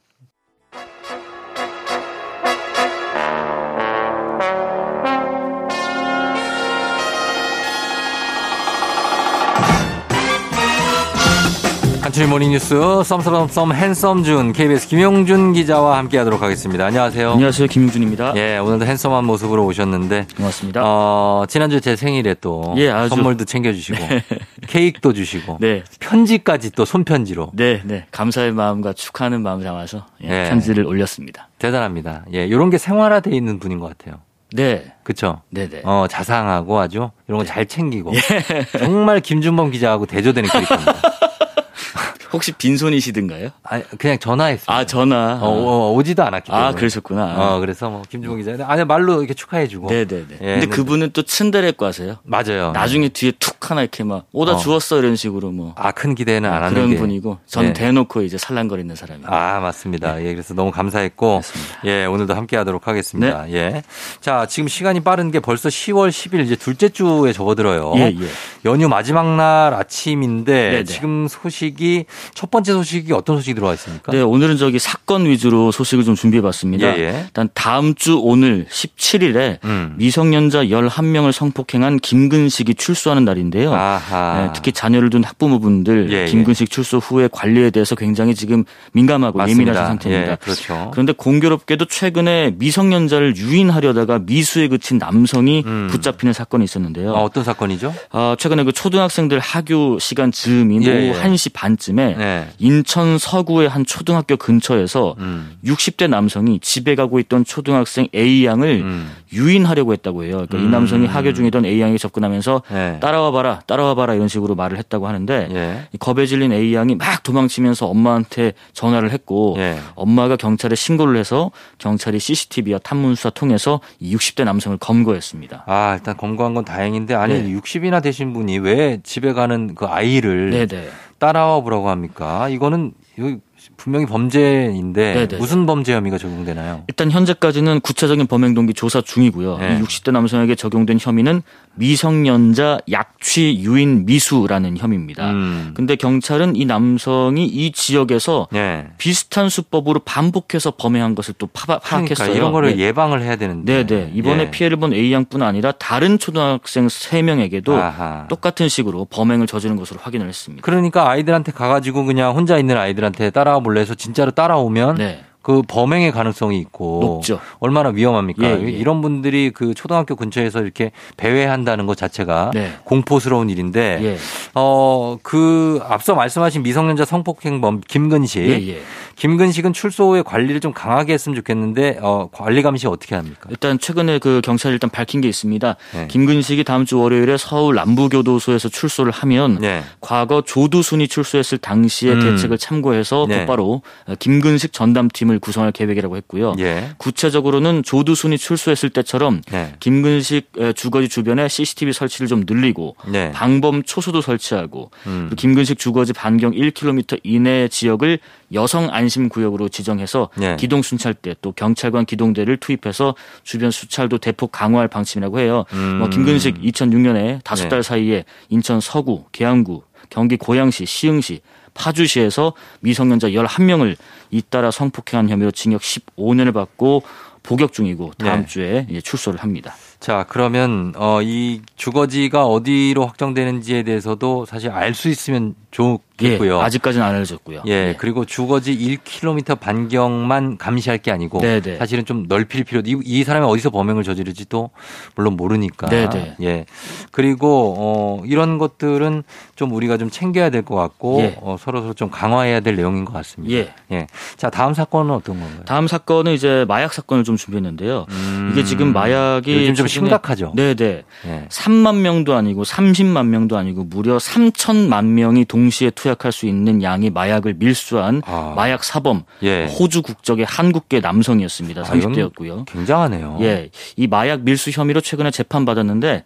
간추린 모닝뉴스 썸썸썸 핸섬준 케이비에스 김용준 기자와 함께하도록 하겠습니다. 안녕하세요. 안녕하세요, 김용준입니다. 예, 오늘도 핸섬한 모습으로 오셨는데 고맙습니다. 어, 지난주 제 생일에 또 예, 아주... 선물도 챙겨주시고 케이크도 주시고 네. 편지까지 또 손편지로 네, 네, 감사의 마음과 축하하는 마음을 담아서 예, 예. 편지를 올렸습니다. 대단합니다. 예, 이런 게 생활화되어 있는 분인 것 같아요. 네, 그렇죠. 네네. 어, 자상하고 아주 이런 거 잘 챙기고 예. 정말 김준범 기자하고 대조되는 캐릭터입니다. 혹시 빈손이시든가요? 아, 그냥 전화했어요. 아, 전화. 어, 어, 오지도 않았기 때문에. 아, 그러셨구나. 어, 그래서 뭐 김종국 기자는 아니 말로 이렇게 축하해주고. 네네네. 예, 근데 그분은 또 츤데레과세요. 맞아요. 나중에 뒤에 툭 하나 이렇게 막 오다 어. 주웠어 이런 식으로 뭐. 아, 큰 기대는 안 하는 그런 게. 분이고 전 예. 대놓고 이제 살랑거리는 사람이에요. 아, 맞습니다. 네. 예, 그래서 너무 감사했고. 맞습니다. 예, 오늘도 함께하도록 하겠습니다. 네. 예. 자, 지금 시간이 빠른 게 벌써 시월 십일 이제 둘째 주에 접어들어요. 예, 예. 연휴 마지막 날 아침인데 네네. 지금 소식이. 첫 번째 소식이 어떤 소식이 들어와 있습니까? 네, 오늘은 저기 사건 위주로 소식을 좀 준비해봤습니다. 예, 예. 일단 다음 주 오늘 십칠일에 음. 미성년자 열한 명을 성폭행한 김근식이 출소하는 날인데요. 네, 특히 자녀를 둔 학부모분들 예, 김근식 예. 출소 후의 관리에 대해서 굉장히 지금 민감하고 맞습니다. 예민하신 상태입니다. 예, 그렇죠. 그런데 공교롭게도 최근에 미성년자를 유인하려다가 미수에 그친 남성이 음. 붙잡히는 사건이 있었는데요. 아, 어떤 사건이죠? 아, 최근에 그 초등학생들 학교 시간 즈음인 예, 오후 예. 한 시 반쯤에 네. 인천 서구의 한 초등학교 근처에서 음. 육십 대 남성이 집에 가고 있던 초등학생 A 양을 음. 유인하려고 했다고 해요. 그러니까 음. 이 남성이 학교 중이던 A 양이 접근하면서 네. 따라와 봐라, 따라와 봐라 이런 식으로 말을 했다고 하는데 네. 겁에 질린 A 양이 막 도망치면서 엄마한테 전화를 했고 네. 엄마가 경찰에 신고를 해서 경찰이 씨씨티비와 탐문수사 통해서 이 육십 대 남성을 검거했습니다. 아, 일단 검거한 건 다행인데 아니 네. 육십이나 되신 분이 왜 집에 가는 그 아이를 네, 네. 따라와 보라고 합니까? 이거는 분명히 범죄인데 네네. 무슨 범죄 혐의가 적용되나요? 일단 현재까지는 구체적인 범행 동기 조사 중이고요. 네. 이 육십 대 남성에게 적용된 혐의는 미성년자 약취 유인 미수라는 혐의입니다. 그런데 음. 경찰은 이 남성이 이 지역에서 네. 비슷한 수법으로 반복해서 범행한 것을 또 파바, 파악했어요. 그러니까 이런 거를 네. 예방을 해야 되는데. 네네. 이번에 예. 피해를 본 A 양뿐 아니라 다른 초등학생 세 명에게도 아하. 똑같은 식으로 범행을 저지른 것으로 확인을 했습니다. 그러니까 아이들한테 가가지고 그냥 혼자 있는 아이들한테 따라와 몰래 해서 진짜로 따라오면 네. 그 범행의 가능성이 있고 높죠. 얼마나 위험합니까? 예, 예. 이런 분들이 그 초등학교 근처에서 이렇게 배회한다는 것 자체가 네. 공포스러운 일인데 예. 어, 그 앞서 말씀하신 미성년자 성폭행범 김근식. 예, 예. 김근식은 출소 후에 관리를 좀 강하게 했으면 좋겠는데 어, 관리 감시 어떻게 합니까? 일단 최근에 그 경찰이 일단 밝힌 게 있습니다. 네. 김근식이 다음 주 월요일에 서울 남부교도소에서 출소를 하면 네. 과거 조두순이 출소했을 당시의 음. 대책을 참고해서 네. 곧바로 김근식 전담팀을 구성할 계획이라고 했고요. 예. 구체적으로는 조두순이 출소했을 때처럼 네. 김근식 주거지 주변에 씨씨티비 설치를 좀 늘리고 네. 방범 초소도 설치하고 음. 김근식 주거지 반경 일 킬로미터 이내 지역을 여성 안심 구역으로 지정해서 네. 기동 순찰대 또 경찰관 기동대를 투입해서 주변 수찰도 대폭 강화할 방침이라고 해요. 음. 뭐 김근식 이천육 년에 다섯 달 네. 사이에 인천 서구, 계양구, 경기 고양시, 시흥시 파주시에서 미성년자 열한 명을 잇따라 성폭행한 혐의로 징역 십오 년을 받고 복역 중이고 다음 네. 주에 이제 출소를 합니다. 자, 그러면 어, 이 주거지가 어디로 확정되는지에 대해서도 사실 알 수 있으면 좋겠고요. 예, 아직까지는 안 알려졌고요. 예, 예, 그리고 주거지 일 킬로미터 반경만 감시할 게 아니고 네네. 사실은 좀 넓힐 필요도 이, 이 사람이 어디서 범행을 저지르지도 물론 모르니까. 네네. 예, 그리고 어, 이런 것들은 좀 우리가 좀 챙겨야 될 것 같고 예. 어, 서로 서로 좀 강화해야 될 내용인 것 같습니다. 예. 예. 자, 다음 사건은 어떤 건가요? 다음 사건은 이제 마약 사건을 좀 준비했는데요. 음, 이게 지금 마약이 요즘 좀 심각하죠. 네네. 네. 삼만 명도 아니고 삼십만 명도 아니고 무려 삼천만 명이 동시에 투약할 수 있는 양의 마약을 밀수한 아. 마약 사범 예. 호주 국적의 한국계 남성이었습니다. 삼십 대였고요. 아, 굉장하네요. 예, 이 마약 밀수 혐의로 최근에 재판받았는데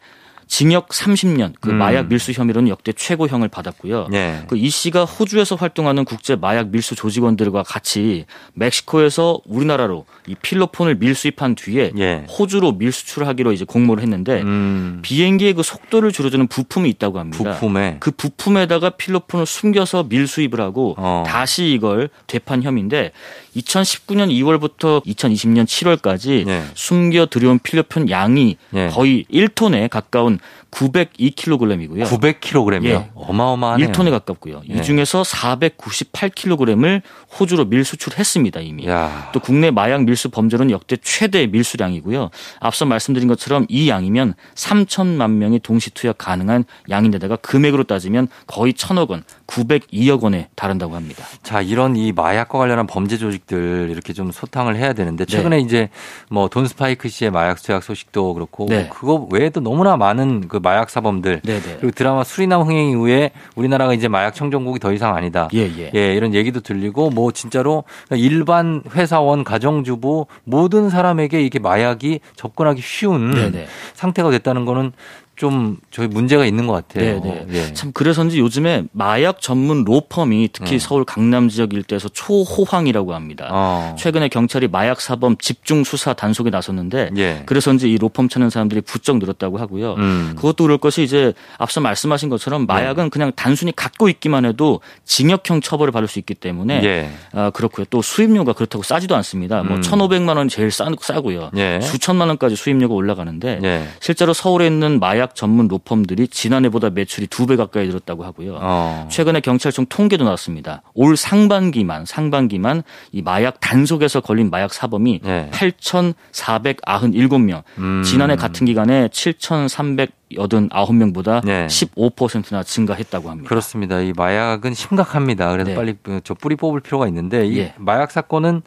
징역 삼십 년, 그 음. 마약 밀수 혐의로는 역대 최고형을 받았고요. 네. 그 이 씨가 호주에서 활동하는 국제 마약 밀수 조직원들과 같이 멕시코에서 우리나라로 이 필로폰을 밀수입한 뒤에 네. 호주로 밀수출하기로 이제 공모를 했는데 음. 비행기의 그 속도를 줄여주는 부품이 있다고 합니다. 부품에 그 부품에다가 필로폰을 숨겨서 밀수입을 하고 어. 다시 이걸 되판 혐의인데 이천십구 년 이월부터 이천이십 년 칠월까지 네. 숨겨 들여온 필로폰 양이 네. 거의 일 톤에 가까운 구백이 킬로그램이고요. 구백 킬로그램이요? 예. 어마어마하네요. 일 톤에 가깝고요. 예. 이 중에서 사백구십팔 킬로그램을 호주로 밀수출했습니다. 이미. 야. 또 국내 마약 밀수 범죄로는 역대 최대 밀수량이고요. 앞서 말씀드린 것처럼 이 양이면 삼천만 명이 동시 투약 가능한 양인데다가 금액으로 따지면 거의 천억 원, 구백이억 원에 달한다고 합니다. 자, 이런 이 마약과 관련한 범죄 조직들 이렇게 좀 소탕을 해야 되는데 최근에 네. 이제 뭐 돈 스파이크 씨의 마약 투약 소식도 그렇고 네. 그거 외에도 너무나 많은 그 마약 사범들 네네. 그리고 드라마 수리남 흥행 이후에 우리나라가 이제 마약 청정국이 더 이상 아니다. 예예. 예, 이런 얘기도 들리고 뭐 진짜로 일반 회사원, 가정주부 모든 사람에게 이게 마약이 접근하기 쉬운 네네. 상태가 됐다는 거는 좀 저희 문제가 있는 것 같아요. 예. 참 그래서인지 요즘에 마약 전문 로펌이 특히 네. 서울 강남 지역 일대에서 초호황이라고 합니다. 어. 최근에 경찰이 마약 사범 집중 수사 단속에 나섰는데 예. 그래서인지 이 로펌 찾는 사람들이 부쩍 늘었다고 하고요. 음. 그것도 그럴 것이 이제 앞서 말씀하신 것처럼 마약은 네. 그냥 단순히 갖고 있기만 해도 징역형 처벌을 받을 수 있기 때문에 예. 아, 그렇고요. 또 수입료가 그렇다고 싸지도 않습니다. 음. 뭐 천오백만 원이 제일 싸, 싸고요. 예. 수천만 원까지 수입료가 올라가는데 예. 실제로 서울에 있는 마약 전문 로펌들이 지난해보다 매출이 두 배 가까이 늘었다고 하고요. 어. 최근에 경찰청 통계도 나왔습니다. 올 상반기만 상반기만 이 마약 단속에서 걸린 마약 사범이 네. 팔천사백구십칠 명. 음. 지난해 같은 기간에 칠천삼백팔십구 명보다 네. 십오 퍼센트나 증가했다고 합니다. 그렇습니다. 이 마약은 심각합니다. 그래서 네. 빨리 저 뿌리 뽑을 필요가 있는데 이 예. 마약 사건은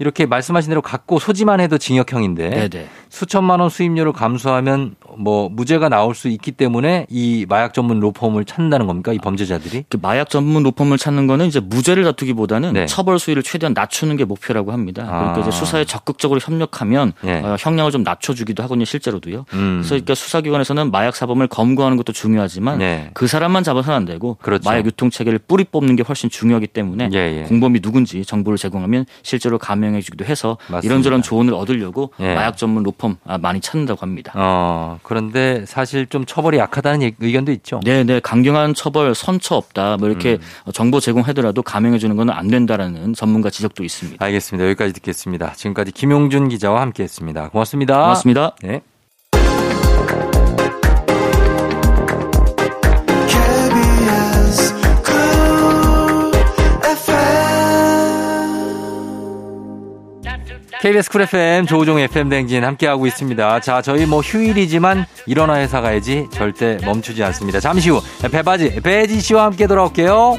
이렇게 말씀하신 대로 갖고 소지만 해도 징역형인데 네네. 수천만 원 수입료를 감수하면 뭐 무죄가 나올 수 있기 때문에 이 마약 전문 로펌을 찾는다는 겁니까? 이 범죄자들이? 그 마약 전문 로펌을 찾는 거는 이제 무죄를 다투기보다는 네. 처벌 수위를 최대한 낮추는 게 목표라고 합니다. 그러니까 아. 이제 수사에 적극적으로 협력하면 네. 어, 형량을 좀 낮춰주기도 하거든요, 실제로도요. 음. 그래서 그러니까 수사기관에서는 마약 사범을 검거하는 것도 중요하지만 네. 그 사람만 잡아서는 안 되고 그렇죠. 마약 유통 체계를 뿌리 뽑는 게 훨씬 중요하기 때문에 예, 예. 공범이 누군지 정보를 제공하면 실제로 감행 해주기도 해서 맞습니다. 이런저런 조언을 얻으려고 예. 마약 전문 로펌 많이 찾는다고 합니다. 어, 그런데 사실 좀 처벌이 약하다는 의견도 있죠. 네, 네, 강경한 처벌 선처 없다. 뭐 이렇게 음. 정보 제공하더라도 감행해 주는 건 안 된다라는 전문가 지적도 있습니다. 알겠습니다. 여기까지 듣겠습니다. 지금까지 김용준 기자와 함께했습니다. 고맙습니다. 고맙습니다. 네. 케이비에스 쿨 에프엠 조우종 에프엠 댕진 함께하고 있습니다. 자, 저희 뭐 휴일이지만 일어나 회사 가야지 절대 멈추지 않습니다. 잠시 후 배바지 배지 씨와 함께 돌아올게요.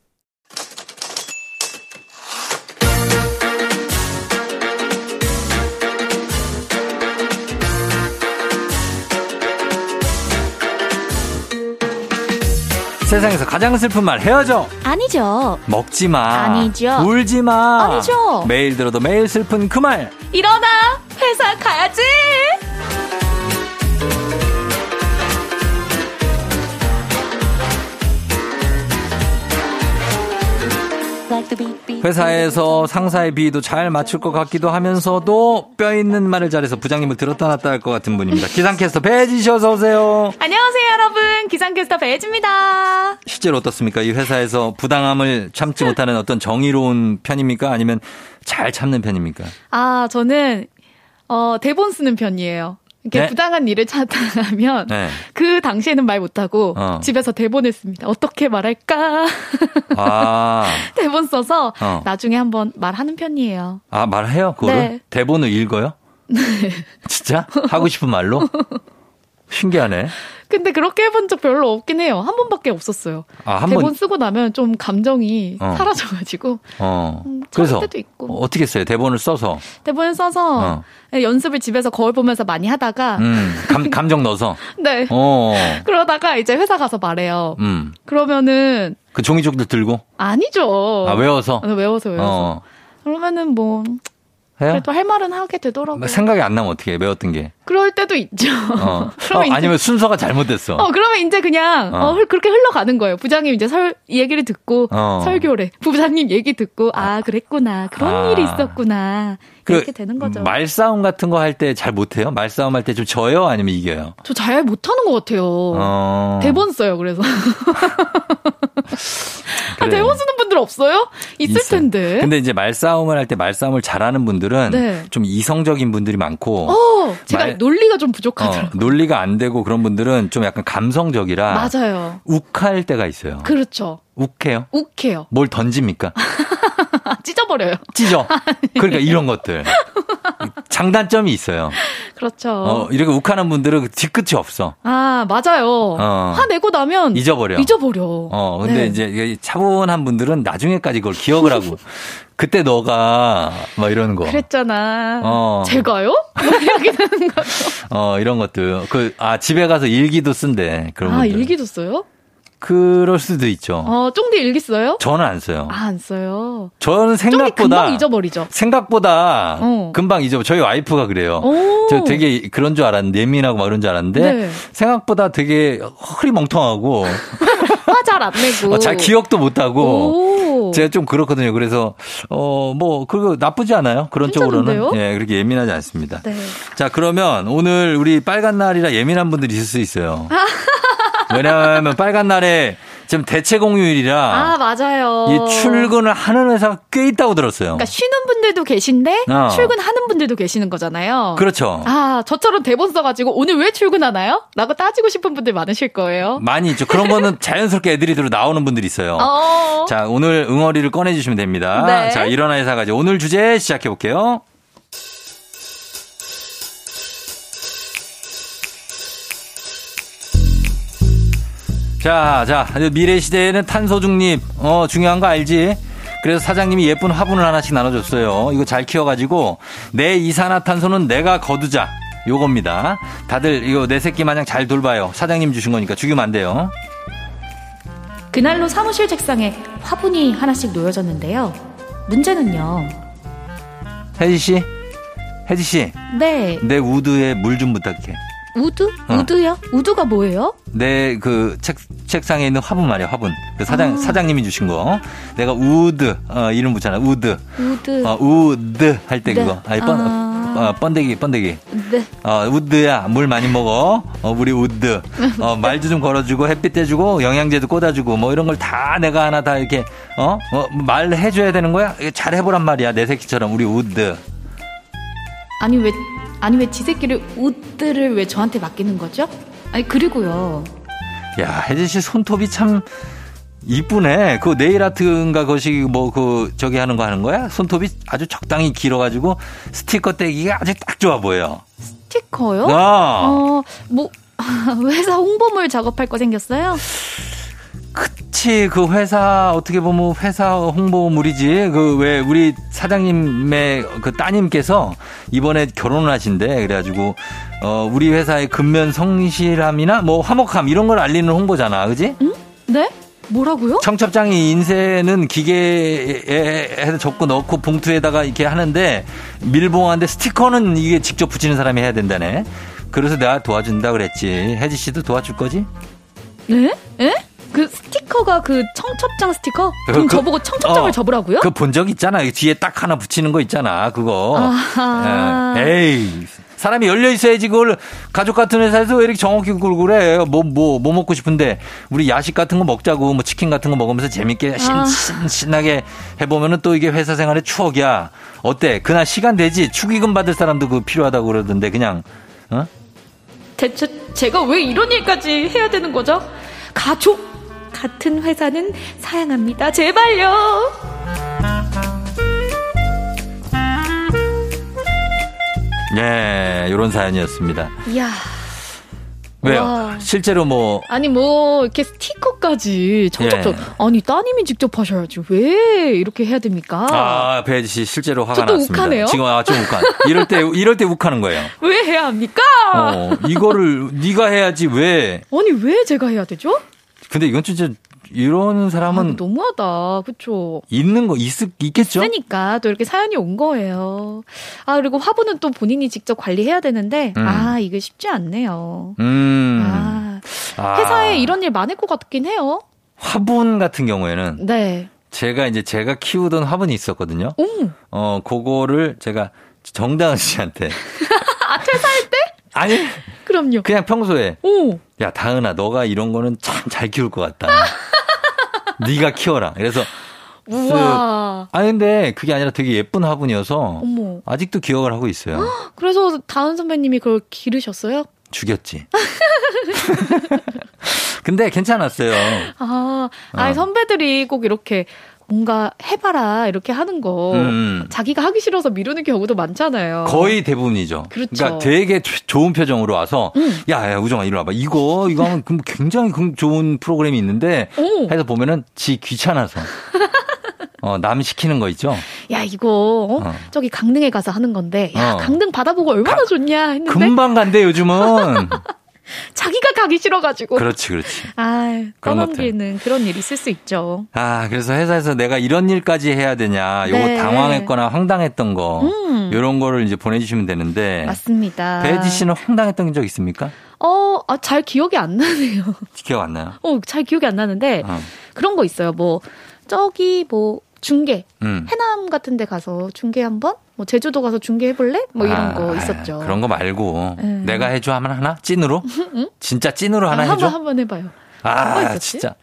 세상에서 가장 슬픈 말 헤어져 아니죠. 먹지마 아니죠. 울지마 아니죠. 매일 들어도 매일 슬픈 그 말 일어나 회사 가야지. 회사에서 상사의 비위도 잘 맞출 것 같기도 하면서도 뼈 있는 말을 잘해서 부장님을 들었다 놨다 할 것 같은 분입니다. 기상캐스터 배지 씨 어서 오세요. 안녕하세요 여러분. 기상캐스터 배지입니다. 실제로 어떻습니까? 이 회사에서 부당함을 참지 못하는 어떤 정의로운 편입니까? 아니면 잘 참는 편입니까? 아 저는 어, 대본 쓰는 편이에요. 이렇게 네? 부당한 일을 찾아가면 네. 그 당시에는 말 못하고 어. 집에서 대본을 씁니다. 어떻게 말할까? 아. 대본 써서 어. 나중에 한번 말하는 편이에요. 아 말해요? 그거를? 네. 대본을 읽어요? 네. 진짜? 하고 싶은 말로? 신기하네. 근데 그렇게 해본 적 별로 없긴 해요. 한 번밖에 없었어요. 아, 한 대본 번... 쓰고 나면 좀 감정이 어. 사라져가지고. 어. 음, 그래서 때도 있고. 어떻게 써요? 대본을 써서. 대본을 써서 어. 연습을 집에서 거울 보면서 많이 하다가. 음, 감, 감정 넣어서. 네. 어. 그러다가 이제 회사 가서 말해요. 음. 그러면은. 그 종이조끼들 들고? 아니죠. 아, 외워서? 네, 외워서 외워서. 어. 그러면은 뭐. 해요? 그래도 할 말은 하게 되더라고요. 생각이 안 나면 어떻게 해, 외웠던 게? 그럴 때도 있죠. 어. 그럼 어, 이제... 아니면 순서가 잘못됐어. 어, 그러면 이제 그냥 어. 어, 그렇게 흘러가는 거예요. 부장님 이제 설 얘기를 듣고 어. 설교래. 부부장님 얘기 듣고 아 그랬구나. 그런 아. 일이 있었구나. 이렇게 그 되는 거죠. 말싸움 같은 거 할 때 잘 못해요? 말싸움 할 때 좀 져요? 아니면 이겨요? 저 잘 못하는 것 같아요. 어. 대본 써요. 그래서. 그래. 아, 대본 쓰는 분들 없어요? 있을 있어요. 텐데. 근데 이제 말싸움을 할 때 말싸움을 잘하는 분들은 네. 좀 이성적인 분들이 많고 어, 제가 말, 논리가 좀 부족하더라고요. 어, 논리가 안 되고 그런 분들은 좀 약간 감성적이라 맞아요. 욱할 때가 있어요. 그렇죠. 욱해요? 욱해요. 뭘 던집니까? 찢어버려요. 찢어. 그러니까 이런 것들. 장단점이 있어요. 그렇죠. 어, 이렇게 욱하는 분들은 뒤끝이 없어. 아, 맞아요. 어. 화내고 나면. 잊어버려. 잊어버려. 어, 근데 네. 이제 차분한 분들은 나중에까지 그걸 기억을 하고. 그때 너가 막 이러는 거. 그랬잖아. 어. 제가요? 이렇게 되는 거죠. 어, 이런 것들. 그, 아, 집에 가서 일기도 쓴대. 그런 아, 분들. 일기도 써요? 그럴 수도 있죠. 어, 쫑디 일기 써요? 저는 안 써요. 아, 안 써요. 저는 생각보다 금방 잊어버리죠. 생각보다 어. 금방 잊어버려. 저희 와이프가 그래요. 오. 저 되게 그런 줄 알았는데 예민하고 막 그런 줄 알았는데 네. 생각보다 되게 허리멍텅하고 화 잘 안 내고 어, 잘 기억도 못 하고 오. 제가 좀 그렇거든요. 그래서 어, 뭐 그거 나쁘지 않아요. 그런 괜찮은데요? 쪽으로는 예, 그렇게 예민하지 않습니다. 네. 자, 그러면 오늘 우리 빨간 날이라 예민한 분들이 있을 수 있어요. 아. 왜냐하면 빨간 날에 지금 대체 공휴일이라. 아, 맞아요. 이 출근을 하는 회사가 꽤 있다고 들었어요. 그러니까 쉬는 분들도 계신데 어. 출근하는 분들도 계시는 거잖아요. 그렇죠. 아, 저처럼 대본 써가지고 오늘 왜 출근하나요? 라고 따지고 싶은 분들 많으실 거예요. 많이 있죠. 그런 거는 자연스럽게 애들이 들어 나오는 분들이 있어요. 어. 자, 오늘 응어리를 꺼내주시면 됩니다. 네. 자, 일어나 회사 가지 오늘 주제 시작해볼게요. 자, 자, 미래 시대에는 탄소 중립, 어, 중요한 거 알지? 그래서 사장님이 예쁜 화분을 하나씩 나눠줬어요. 이거 잘 키워가지고, 내 이산화탄소는 내가 거두자. 요겁니다. 다들 이거 내 새끼 마냥 잘 돌봐요. 사장님 주신 거니까 죽이면 안 돼요. 그날로 사무실 책상에 화분이 하나씩 놓여졌는데요. 문제는요. 혜지씨? 혜지씨? 네. 내 우드에 물 좀 부탁해. 우드? 어. 우드요? 우드가 뭐예요? 내 그 책, 책상에 있는 화분 말이야, 화분. 그 사장, 아. 사장님이 주신 거. 내가 우드, 어, 이름 붙잖아, 우드. 우드. 어, 우드 할 때 네. 그거. 아이, 뻔. 아. 어, 번데기, 번데기. 우드. 어, 우드야, 물 많이 먹어. 어, 우리 우드. 어, 말도 좀 걸어주고, 햇빛 떼주고, 영양제도 꽂아주고, 뭐 이런 걸 다 내가 하나 다 이렇게, 어? 어, 말 해줘야 되는 거야? 잘 해보란 말이야, 내 새끼처럼, 우리 우드. 아니, 왜, 아니, 왜 지 새끼를, 우드를 왜 저한테 맡기는 거죠? 아니, 그리고요. 야, 혜진 씨 손톱이 참, 이쁘네. 그 네일 아트인가 거시 뭐 그 저기 하는 거 하는 거야? 손톱이 아주 적당히 길어가지고 스티커 떼기가 아주 딱 좋아 보여. 스티커요? 어, 뭐 회사 홍보물 작업할 거 생겼어요? 그치, 그 회사 어떻게 보면 회사 홍보물이지. 그 왜 우리 사장님의 그 따님께서 이번에 결혼을 하신대. 그래가지고 어 우리 회사의 근면 성실함이나 뭐 화목함 이런 걸 알리는 홍보잖아, 그지? 응? 네? 뭐라고요? 청첩장이 인쇄는 기계에 접고 넣고 봉투에다가 이렇게 하는데 밀봉하는데 스티커는 이게 직접 붙이는 사람이 해야 된다네. 그래서 내가 도와준다 그랬지. 혜지 씨도 도와줄 거지? 네? 에? 그 스티커가 그 청첩장 스티커? 그럼 그, 저보고 청첩장을 어, 접으라고요? 그거 본 적 있잖아. 뒤에 딱 하나 붙이는 거 있잖아. 그거. 아. 에이. 사람이 열려있어야지 그걸 가족 같은 회사에서 왜 이렇게 정확히 굴고 그래. 뭐, 뭐, 뭐 먹고 싶은데 우리 야식 같은 거 먹자고 뭐 치킨 같은 거 먹으면서 재밌게 신, 신, 신나게 해보면은 또 이게 회사 생활의 추억이야. 어때? 그날 시간 되지? 축의금 받을 사람도 그 필요하다고 그러던데 그냥. 어? 대체 제가 왜 이런 일까지 해야 되는 거죠? 가족 같은 회사는 사양합니다. 제발요. 예, 요런 사연이었습니다. 이야. 왜요? 와. 실제로 뭐. 아니, 뭐, 이렇게 스티커까지. 청첩장. 예. 아니, 따님이 직접 하셔야지. 왜 이렇게 해야 됩니까? 아, 배지 씨, 실제로 화가 났습니다. 좀 욱하네요? 지금, 아, 좀 욱한. 이럴 때, 이럴 때 욱하는 거예요. 왜 해야 합니까? 어, 이거를, 네가 해야지, 왜. 아니, 왜 제가 해야 되죠? 근데 이건 진짜. 이런 사람은 아, 너무하다, 그렇죠? 있는 거 있, 있겠죠? 있으니까 또 이렇게 사연이 온 거예요. 아 그리고 화분은 또 본인이 직접 관리해야 되는데 음. 아 이게 쉽지 않네요. 음. 아, 회사에 아. 이런 일 많을 것 같긴 해요. 화분 같은 경우에는 네. 제가 이제 제가 키우던 화분이 있었거든요. 음. 어 그거를 제가 정다은 씨한테 아 퇴사할 때? 아니. 그럼요. 그냥 평소에. 오. 야 다은아, 너가 이런 거는 참 잘 키울 것 같다. 네가 키워라. 그래서 우와. 아 근데 그게 아니라 되게 예쁜 화분이어서 어머. 아직도 기억을 하고 있어요. 헉, 그래서 다은 선배님이 그걸 기르셨어요? 죽였지. 근데 괜찮았어요. 아, 아니 어. 선배들이 꼭 이렇게 뭔가 해봐라 이렇게 하는 거 음. 자기가 하기 싫어서 미루는 경우도 많잖아요. 거의 대부분이죠. 그렇죠. 그러니까 되게 좋은 표정으로 와서 음. 야, 야 우정아 이리 와봐. 이거 이거 하면 굉장히 좋은 프로그램이 있는데 오. 해서 보면은 지 귀찮아서 어, 남 시키는 거 있죠. 야 이거 어? 어. 저기 강릉에 가서 하는 건데 야 어. 강릉 받아보고 얼마나 가, 좋냐 했는데 금방 간대 요즘은. 자기가 가기 싫어가지고. 그렇지, 그렇지. 아, 떠넘기는 그런 일이 있을 수 있죠. 아, 그래서 회사에서 내가 이런 일까지 해야 되냐, 요거 네. 당황했거나 황당했던 거, 음. 요런 거를 이제 보내주시면 되는데. 맞습니다. 배지 씨는 황당했던 적 있습니까? 어, 아, 잘 기억이 안 나네요. 기억 안 나요? 어, 잘 기억이 안 나는데, 어. 그런 거 있어요. 뭐, 저기, 뭐, 중계. 음. 해남 같은 데 가서 중계 한 번? 뭐 제주도 가서 중계해볼래? 뭐 이런 아, 거 있었죠. 그런 거 말고 음. 내가 해줘 하면 하나? 찐으로? 응? 진짜 찐으로 하나 아, 해줘? 한번 한번 해봐요. 아 진짜.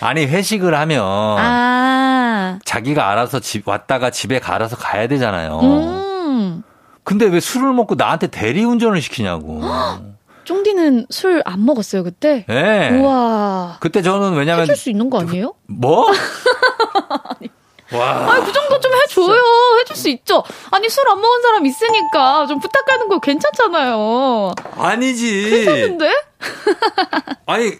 아니 회식을 하면 아. 자기가 알아서 집 왔다가 집에 알아서 가야 되잖아요. 음. 근데 왜 술을 먹고 나한테 대리운전을 시키냐고. 쫑디는 술 안 먹었어요 그때? 네. 우와. 그때 저는 왜냐면 해줄 수 있는 거 아니에요? 뭐? 아니. 와. 아니, 그 정도 좀 해줘요. 진짜. 해줄 수 있죠. 아니, 술 안 먹은 사람 있으니까 좀 부탁하는 거 괜찮잖아요. 아니지. 괜찮은데? 아니,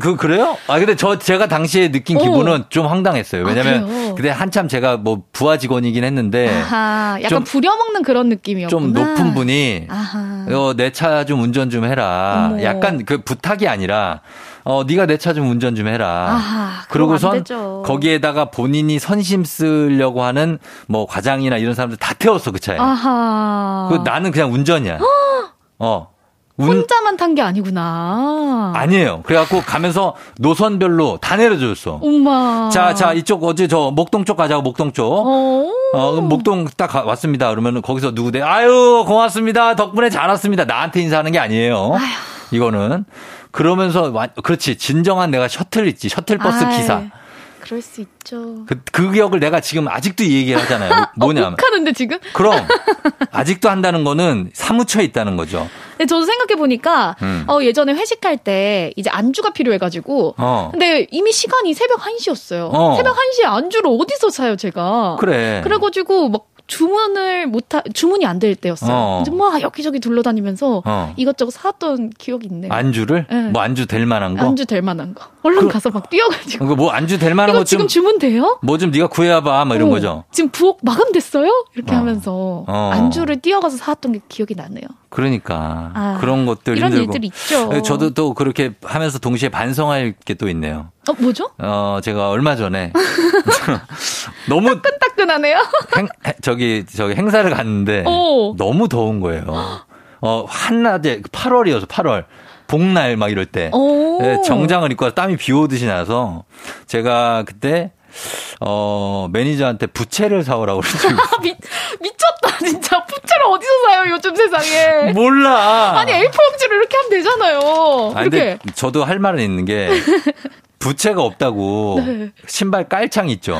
그, 그래요? 아, 근데 저, 제가 당시에 느낀 오. 기분은 좀 황당했어요. 왜냐면, 아, 그때 한참 제가 뭐 부하 직원이긴 했는데. 아하, 약간 부려먹는 그런 느낌이었구나. 좀 높은 분이. 아하. 어, 내 차 좀 운전 좀 해라. 어머. 약간 그 부탁이 아니라. 어, 네가 내 차 좀 운전 좀 해라. 아하, 그러고선 거기에다가 본인이 선심 쓰려고 하는 뭐 과장이나 이런 사람들 다 태웠어 그 차에. 아하. 그 나는 그냥 운전이야. 허! 어. 운... 혼자만 탄 게 아니구나. 아니에요. 그래갖고 가면서 노선별로 다 내려줬어. 엄마. 자, 자, 이쪽 어제 저 목동 쪽 가자고, 목동 쪽. 어, 어 목동 딱 왔습니다. 그러면 거기서 누구대? 아유, 고맙습니다. 덕분에 잘 왔습니다. 나한테 인사하는 게 아니에요. 아유. 이거는. 그러면서, 그렇지. 진정한 내가 셔틀 있지. 셔틀버스 아유. 기사. 그럴 수 있죠. 그, 그 기억을 내가 지금 아직도 이 얘기를 하잖아요. 뭐냐면. 혹하는데 지금? 그럼. 아직도 한다는 거는 사무쳐 있다는 거죠. 네, 저도 생각해보니까, 음. 어, 예전에 회식할 때, 이제 안주가 필요해가지고, 어. 근데 이미 시간이 새벽 한 시였어요. 어. 새벽 한 시에 안주를 어디서 사요, 제가. 그래. 그래가지고, 막, 주문을 못, 하, 주문이 안 될 때였어요. 어. 근데 막 여기저기 둘러다니면서 어. 이것저것 사왔던 기억이 있네요. 안주를? 네. 뭐 안주 될 만한 거? 안주 될 만한 거. 얼른 그, 가서 막 뛰어가지고. 그 뭐 안주 될 만한 거 지금 주문 돼요? 뭐 좀 네가 구해와봐. 막 이런 오, 거죠. 지금 부엌 마감됐어요? 이렇게 어. 하면서 어. 안주를 뛰어가서 사왔던 게 기억이 나네요. 그러니까. 아, 그런 것들 이런 힘들고. 일들이 있죠. 저도 또 그렇게 하면서 동시에 반성할 게 또 있네요. 어, 뭐죠? 어, 제가 얼마 전에. 너무. 따끈따끈하네요? 행, 저기, 저기 행사를 갔는데. 오. 너무 더운 거예요. 어, 한낮에, 팔월이어서 팔월. 복날 막 이럴 때. 오. 정장을 입고 와서 땀이 비 오듯이 나서. 제가 그때, 어, 매니저한테 부채를 사오라고 그랬어요. 미, 미쳤다, 진짜. 부채를 어디서 사요, 요즘 세상에. 몰라. 아니, 에이포 용지로 이렇게 하면 되잖아요. 아니, 근데 저도 할 말은 있는 게. 부채가 없다고 네. 신발 깔창 있죠.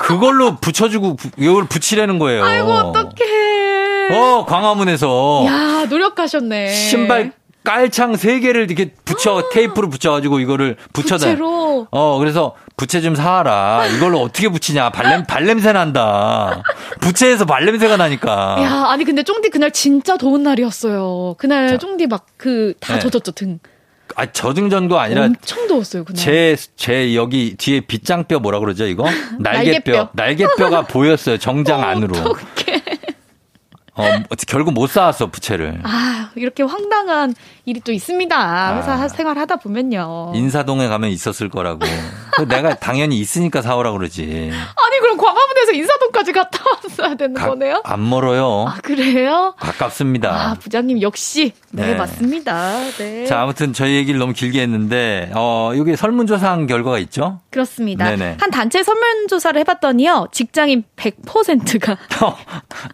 그걸로 붙여주고 이걸 붙이려는 거예요. 아이고 어떡해. 어 광화문에서. 야 노력하셨네. 신발 깔창 세 개를 이렇게 붙여 아~ 테이프로 붙여가지고 이거를 붙여다. 부채로. 어 그래서 부채 좀 사와라. 이걸로 어떻게 붙이냐. 발냄 발냄새 난다. 부채에서 발냄새가 나니까. 야 아니 근데 쫑디 그날 진짜 더운 날이었어요. 그날 자, 쫑디 막 그 다 네. 젖었죠 등. 아, 저등전도 아니라. 엄청 더웠어요, 그날. 제, 제 여기 뒤에 빗장뼈 뭐라 그러죠, 이거? 날개뼈. 날개뼈. 날개뼈가 보였어요, 정장 어, 안으로. 어떡해. 어, 결국 못 사왔어, 부채를. 아, 이렇게 황당한 일이 또 있습니다. 회사 아, 생활 하다 보면요. 인사동에 가면 있었을 거라고. 내가 당연히 있으니까 사오라고 그러지. 아니, 그럼 광화문에서 인사동까지 갔다 왔어야 되는 가, 거네요? 안 멀어요. 아, 그래요? 가깝습니다. 아, 부장님 역시. 네, 네. 맞습니다. 네. 자, 아무튼 저희 얘기를 너무 길게 했는데, 어, 여기 설문조사한 결과가 있죠? 그렇습니다. 네네. 한 단체 설문조사를 해봤더니요, 직장인 백 퍼센트가.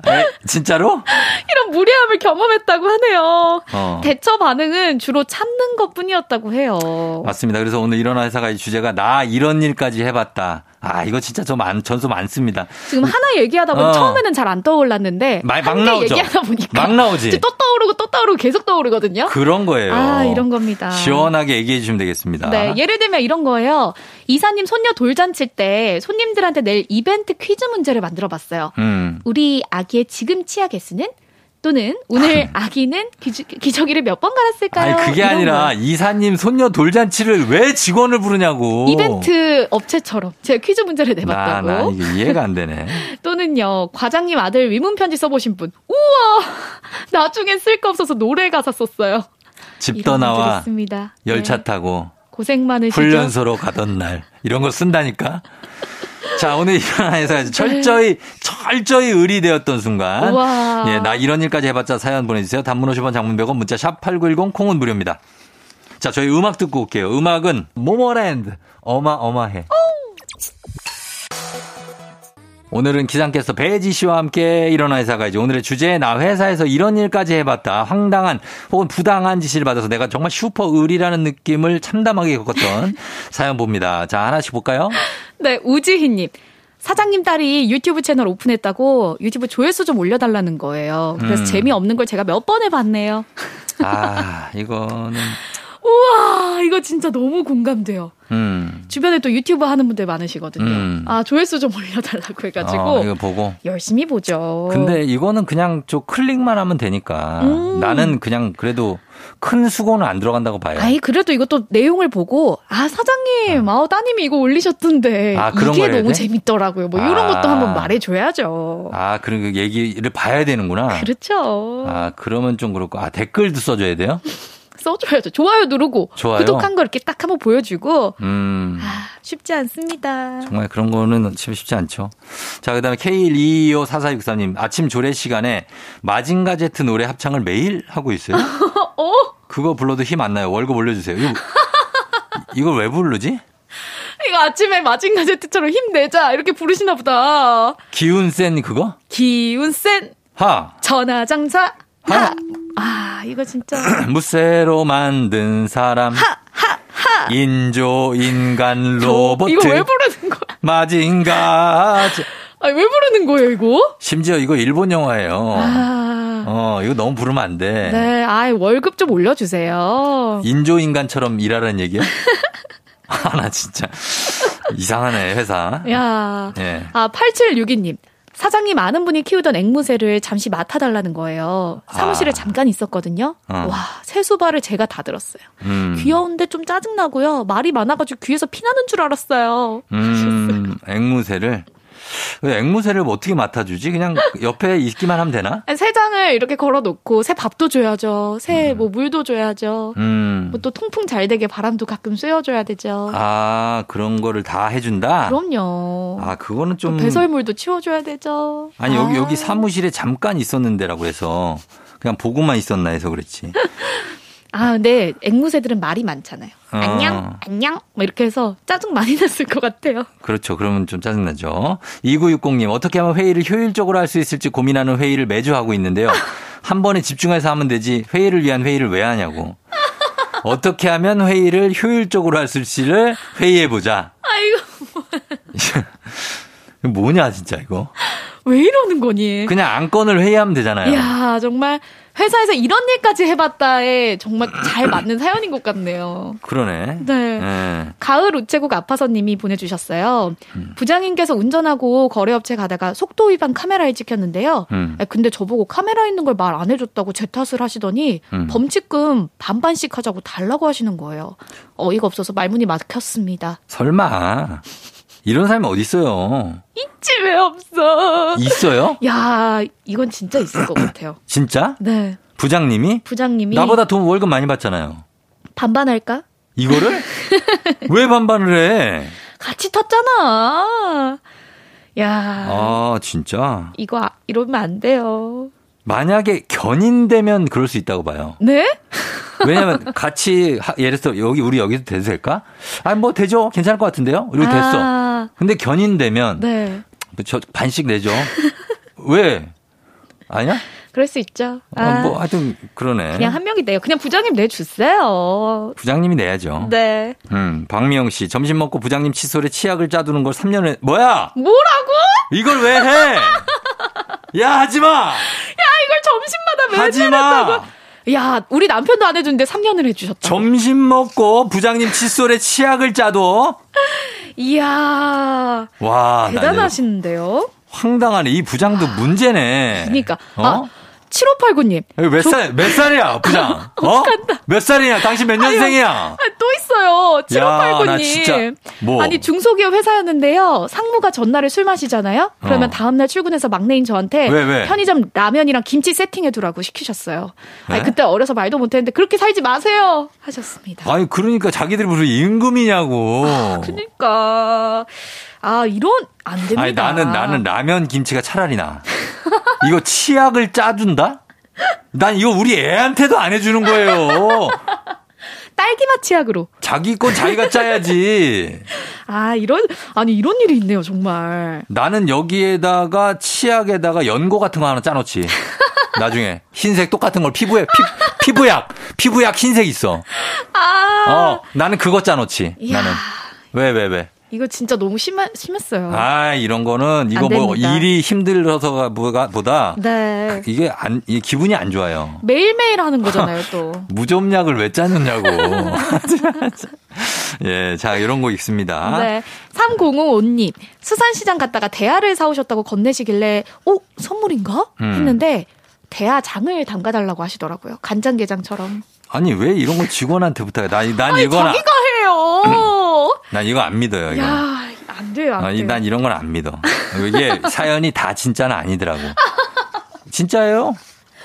에, 진짜로? 이런 무례함을 경험했다고 하네요. 어. 대처 반응은 주로 참는 것뿐이었다고 해요. 맞습니다. 그래서 오늘 일어나 회사가 이 주제가 나 이런 일까지 해봤다. 아 이거 진짜 저 많, 전수 많습니다. 지금 하나 얘기하다 보니 어. 처음에는 잘 안 떠올랐는데 말, 막 나오죠. 얘기하다 보니까 막 나오지. 또 떠오르고 또 떠오르고 계속 떠오르거든요. 그런 거예요. 아 이런 겁니다. 시원하게 얘기해 주시면 되겠습니다. 네, 예를 들면 이런 거예요. 이사님 손녀 돌잔치 때 손님들한테 낼 이벤트 퀴즈 문제를 만들어봤어요. 음. 우리 아기의 지금 치약 S는 또는 오늘 아기는 기저, 기저귀를 몇 번 갈았을까요? 아니, 그게 아니라 거. 이사님 손녀 돌잔치를 왜 직원을 부르냐고. 이벤트 업체처럼 제가 퀴즈 문제를 내봤다고. 나, 나 이게 이해가 안 되네. 또는요. 과장님 아들 위문 편지 써보신 분. 우와. 나중엔 쓸 거 없어서 노래 가사 썼어요. 집 떠나와 열차 네. 타고. 고생 많으시죠. 훈련소로 가던 날. 이런 거 쓴다니까. 자 오늘 일어나 회사에서 철저히 철저히 의리되었던 순간 예, 나 이런 일까지 해봤자 사연 보내주세요. 단문 오십 원 장문 백 원 문자 샵 팔구일공 콩은 무료입니다. 자 저희 음악 듣고 올게요. 음악은 모모랜드 어마어마해. 오늘은 기상캐스터 배지 씨와 함께 일어나 회사가 이제 오늘의 주제 나 회사에서 이런 일까지 해봤다. 황당한 혹은 부당한 지시를 받아서 내가 정말 슈퍼 의리라는 느낌을 참담하게 겪었던 사연 봅니다. 자 하나씩 볼까요? 네, 우지희님. 사장님 딸이 유튜브 채널 오픈했다고 유튜브 조회수 좀 올려달라는 거예요. 그래서 음. 재미없는 걸 제가 몇 번 해봤네요. 아, 이거는. 우와, 이거 진짜 너무 공감돼요. 음. 주변에 또 유튜브 하는 분들 많으시거든요. 음. 아, 조회수 좀 올려달라고 해가지고. 어, 이거 보고. 열심히 보죠. 근데 이거는 그냥 저 클릭만 하면 되니까. 음. 나는 그냥 그래도. 큰 수고는 안 들어간다고 봐요. 아이 그래도 이것도 내용을 보고 아 사장님, 아 따님이 이거 올리셨던데 아, 이게 너무 돼? 재밌더라고요. 뭐 아, 이런 것도 한번 말해줘야죠. 아 그런 그 얘기를 봐야 되는구나. 그렇죠. 아 그러면 좀 그렇고 아 댓글도 써줘야 돼요? 써줘야죠. 좋아요 누르고 좋아요? 구독한 거 이렇게 딱 한번 보여주고 음. 아, 쉽지 않습니다. 정말 그런 거는 쉽지 않죠. 자 그다음에 케이 일이이오 사사육삼님 아침 조례 시간에 마징가제트 노래 합창을 매일 하고 있어요. 어? 그거 불러도 힘 안 나요. 월급 올려주세요. 이거, 이걸 왜 부르지? 이거 아침에 마징가 제트처럼 힘내자 이렇게 부르시나 보다. 기운 센 그거? 기운 센 하 전화장사 하. 하. 아 이거 진짜 무쇠로 만든 사람 하. 하. 하. 인조 인간 로봇 이거 왜 부르는 거야? 마징가 아니, 왜 부르는 거예요 이거? 심지어 이거 일본 영화예요. 아... 어 이거 너무 부르면 안 돼. 네, 아이 월급 좀 올려주세요. 인조 인간처럼 일하라는 얘기야? 아, 나 진짜 이상하네 회사. 야, 예. 아 팔칠육이 님 사장님 아는 분이 키우던 앵무새를 잠시 맡아달라는 거예요. 사무실에 아. 잠깐 있었거든요. 어. 와 세수발을 제가 다 들었어요. 음. 귀여운데 좀 짜증 나고요. 말이 많아가지고 귀에서 피나는 줄 알았어요. 음, 앵무새를. 앵무새를 뭐 어떻게 맡아주지? 그냥 옆에 있기만 하면 되나? 새장을 이렇게 걸어놓고 새 밥도 줘야죠. 새 뭐 음. 물도 줘야죠. 음. 뭐 또 통풍 잘 되게 바람도 가끔 쐬어줘야 되죠. 아 그런 거를 다 해준다? 그럼요. 아 그거는 좀 배설물도 치워줘야 되죠. 아니 여기 아. 여기 사무실에 잠깐 있었는데라고 해서 그냥 보고만 있었나 해서 그랬지. 아, 근데 앵무새들은 말이 많잖아요. 어. 안녕, 안녕, 뭐 이렇게 해서 짜증 많이 났을 것 같아요. 그렇죠. 그러면 좀 짜증나죠. 이구육공 님, 어떻게 하면 회의를 효율적으로 할 수 있을지 고민하는 회의를 매주 하고 있는데요. 한 번에 집중해서 하면 되지 회의를 위한 회의를 왜 하냐고. 어떻게 하면 회의를 효율적으로 할 수 있을지를 회의해보자. 아이고. 뭐냐, 진짜 이거. 왜 이러는 거니? 그냥 안건을 회의하면 되잖아요. 이야, 정말. 회사에서 이런 일까지 해봤다에 정말 잘 맞는 사연인 것 같네요. 그러네. 네. 네. 가을 우체국 아파서님이 보내주셨어요. 음. 부장님께서 운전하고 거래업체 가다가 속도 위반 카메라에 찍혔는데요. 음. 근데 저보고 카메라 있는 걸 말 안 해줬다고 제 탓을 하시더니 음. 범칙금 반반씩 하자고 달라고 하시는 거예요. 어이가 없어서 말문이 막혔습니다. 설마. 이런 사람이 어디 있어요? 있지 왜 없어? 있어요? 야 이건 진짜 있을 것 같아요. 진짜? 네. 부장님이? 부장님이 나보다 돈 월급 많이 받잖아요. 반반할까? 이거를? 왜 반반을 해? 같이 탔잖아. 야. 아 진짜? 이거 아, 이러면 안 돼요. 만약에 견인되면 그럴 수 있다고 봐요. 네? 왜냐면 같이 하, 예를 들어 여기 우리 여기도 돼도 될까? 아니 뭐 되죠. 괜찮을 것 같은데요. 이렇게 아. 됐어. 근데 견인되면 네. 저 반씩 내죠. 왜? 아니야? 그럴 수 있죠. 아, 아, 뭐 하여튼 그러네. 그냥 한 명이 내요. 그냥 부장님 내주세요. 부장님이 내야죠. 네. 음, 박미영 씨 점심 먹고 부장님 칫솔에 치약을 짜두는 걸 삼 년에 뭐야? 뭐라고? 이걸 왜 해? 야 하지 마. 야 이걸 점심마다 매주 했다고. 야 우리 남편도 안 해주는데 삼 년을 해주셨다. 점심 먹고 부장님 칫솔에 치약을 짜도. 이야. 와. 대단하시는데요? 황당하네. 이 부장도 와, 문제네. 그니까. 어? 아, 칠오팔구 님. 몇 저... 살, 몇 살이야, 부장? 어? 몇 살이냐? 당신 몇 년생이야? 아니, 또 있어요. 칠오팔구 님. 뭐. 아니, 중소기업 회사였는데요. 상무가 전날에 술 마시잖아요? 그러면 어. 다음날 출근해서 막내인 저한테 왜, 왜? 편의점 라면이랑 김치 세팅해두라고 시키셨어요. 네? 아니, 그때 어려서 말도 못했는데 그렇게 살지 마세요! 하셨습니다. 아니, 그러니까 자기들이 무슨 임금이냐고. 아, 그러니까. 아, 이런, 안 됩니다. 아니, 나는, 나는 라면 김치가 차라리 나. 이거 치약을 짜준다? 난 이거 우리 애한테도 안 해주는 거예요. 딸기맛 치약으로. 자기 건 자기가 짜야지. 아, 이런, 아니, 이런 일이 있네요, 정말. 나는 여기에다가 치약에다가 연고 같은 거 하나 짜놓지. 나중에. 흰색 똑같은 걸 피부에, 피, 피부약. 피부약 흰색 있어. 아. 어, 나는 그거 짜놓지. 이야. 나는. 왜, 왜, 왜? 이거 진짜 너무 심하, 심했어요. 아, 이런 거는, 이거 뭐, 일이 힘들어서가 보다, 네. 이게 안, 이게 기분이 안 좋아요. 매일매일 하는 거잖아요, 또. 무좀약을 왜 짜느냐고. 예, 자, 이런 거 있습니다. 네. 삼공오오 님, 수산시장 갔다가 대하를 사오셨다고 건네시길래, 어? 선물인가? 했는데, 음. 대하장을 담가달라고 하시더라고요. 간장게장처럼. 아니, 왜 이런 걸 직원한테 부탁해? 난, 난 이거나. 자기가 해요! 난 이거 안 믿어요. 이거. 야, 안 돼요, 안 돼요. 난 이런 건 안 믿어. 이게 사연이 다 진짜는 아니더라고. 진짜예요?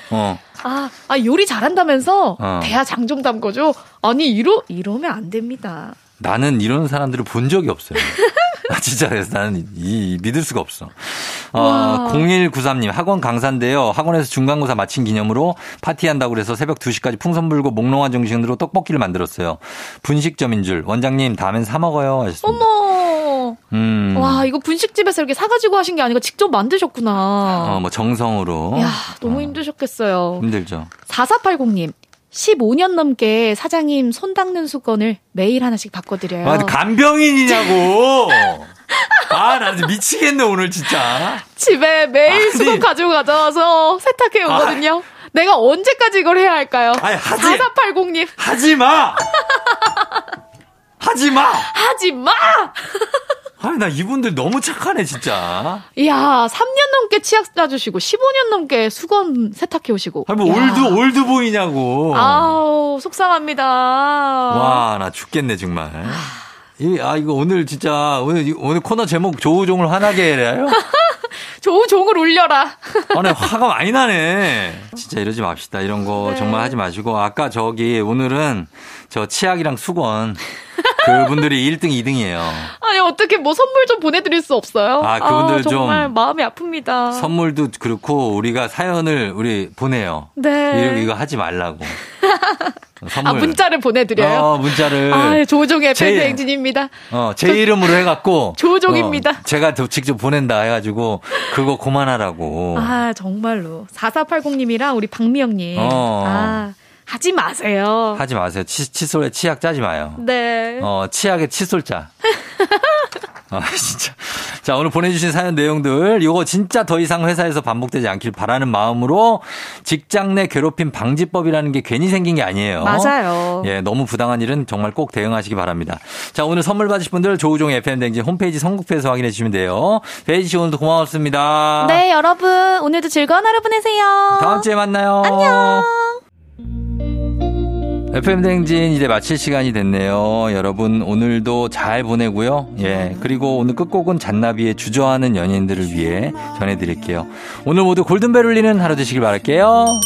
어. 아, 아 요리 잘한다면서 어. 대하장 좀 담궈줘. 아니 이러 이러면 안 됩니다. 나는 이런 사람들을 본 적이 없어요. 아, 진짜 그래서 나는 이, 이 믿을 수가 없어. 어, 공일구삼 님 학원 강사인데요. 학원에서 중간고사 마친 기념으로 파티한다고 그래서 새벽 두 시까지 풍선 불고 몽롱한 정신으로 떡볶이를 만들었어요. 분식점인 줄. 원장님 다음엔 사 먹어요 하셨습니다. 어머. 음. 와 이거 분식집에서 이렇게 사가지고 하신 게 아니고 직접 만드셨구나. 어, 뭐 정성으로. 이야 너무 어. 힘드셨겠어요. 힘들죠. 사사팔공 님. 십오 년 넘게 사장님 손 닦는 수건을 매일 하나씩 바꿔드려요. 아, 간병인이냐고. 아, 나 미치겠네 오늘 진짜. 집에 매일 아니, 수건 가지고 가져와서 세탁해 오거든요. 아, 내가 언제까지 이걸 해야 할까요? 아니, 하지, 사사팔공 님. 하지마. 하지마. 하지마. 아니, 나 이분들 너무 착하네, 진짜. 이야, 삼 년 넘게 치약 싸주시고, 십오 년 넘게 수건 세탁해 오시고. 아니, 뭐, 이야. 올드, 올드보이냐고. 아우, 속상합니다. 와, 나 죽겠네, 정말. 이, 아, 이거 오늘 진짜, 오늘, 오늘 코너 제목 조우종을 화나게 해라요? 조우종을 울려라. 아, 나 화가 많이 나네. 진짜 이러지 맙시다. 이런 거 네. 정말 하지 마시고. 아까 저기, 오늘은 저 치약이랑 수건. 그분들이 일 등, 이 등이에요. 아니, 어떻게 뭐 선물 좀 보내드릴 수 없어요? 아, 그분들 아, 정말 좀. 정말 마음이 아픕니다. 선물도 그렇고, 우리가 사연을 우리 보내요. 네. 이거, 이거 하지 말라고. 선물. 아, 문자를 보내드려요? 어, 문자를. 아, 조우종의 팬 행진입니다. 어, 제 조, 이름으로 해갖고. 조우종입니다. 어, 제가 직접 보낸다 해가지고, 그거 그만하라고. 아, 정말로. 사사팔공 님이랑 우리 박미영님. 어. 아. 하지 마세요. 하지 마세요. 치, 칫솔에 치약 짜지 마요. 네. 어, 치약에 칫솔 짜. 아, 진짜. 자, 오늘 보내주신 사연 내용들. 요거 진짜 더 이상 회사에서 반복되지 않길 바라는 마음으로 직장 내 괴롭힘 방지법이라는 게 괜히 생긴 게 아니에요. 맞아요. 예, 너무 부당한 일은 정말 꼭 대응하시기 바랍니다. 자, 오늘 선물 받으실 분들 조우종 에프엠 댕진 홈페이지 선곡표에서 확인해 주시면 돼요. 베이지 씨 오늘도 고마웠습니다. 네, 여러분. 오늘도 즐거운 하루 보내세요. 다음 주에 만나요. 안녕. 에프엠 대행진 이제 마칠 시간이 됐네요. 여러분 오늘도 잘 보내고요. 예, 그리고 오늘 끝곡은 잔나비의 주저하는 연인들을 위해 전해드릴게요. 오늘 모두 골든벨 울리는 하루 되시길 바랄게요.